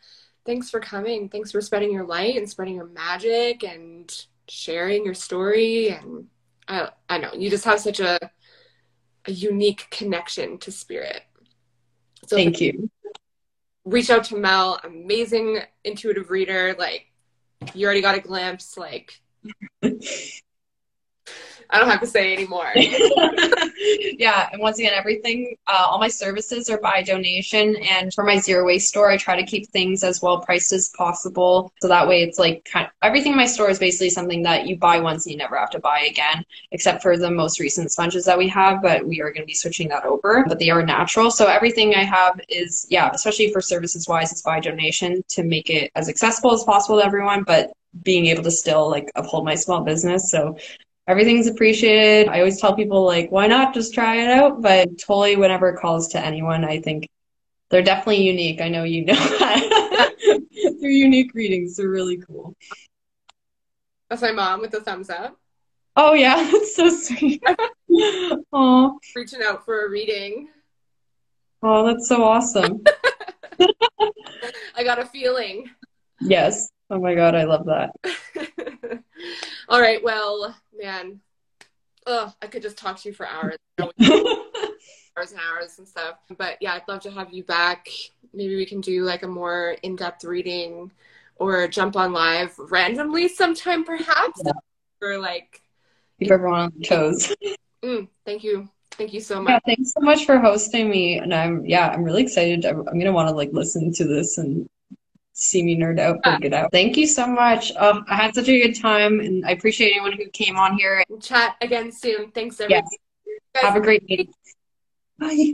Thanks for coming. Thanks for spreading your light and spreading your magic and sharing your story. And I know you just have such a unique connection to spirit. So thank you. Reach out to Mel, amazing intuitive reader. Like, you already got a glimpse, like, I don't have to say anymore. Yeah, and once again, everything, all my services are by donation, and for my zero waste store, I try to keep things as well priced as possible, so that way it's like, kind of, everything in my store is basically something that you buy once and you never have to buy again, except for the most recent sponges that we have, but we are going to be switching that over, but they are natural, so everything I have is, yeah, especially for services wise, it's by donation to make it as accessible as possible to everyone, but being able to still like uphold my small business, so everything's appreciated. I always tell people, like, why not just try it out? But totally, whenever it calls to anyone, I think they're definitely unique. I know you know that. They're unique readings. They're really cool. That's my mom with the thumbs up. Oh, yeah. That's so sweet. Aww. Reaching out for a reading. Oh, that's so awesome. I got a feeling. Yes. Oh, my God. I love that. All right, well, man, I could just talk to you for hours, hours and hours and stuff. But yeah, I'd love to have you back. Maybe we can do like a more in-depth reading, or jump on live randomly sometime, perhaps, or like keep everyone on their toes. Thank you so much. Yeah, thanks so much for hosting me, and I'm really excited. I'm gonna want to like listen to this and see me nerd out, but get out. Thank you so much. I had such a good time, and I appreciate anyone who came on here. We'll chat again soon. Thanks everyone. Yes. Have a great day. Bye.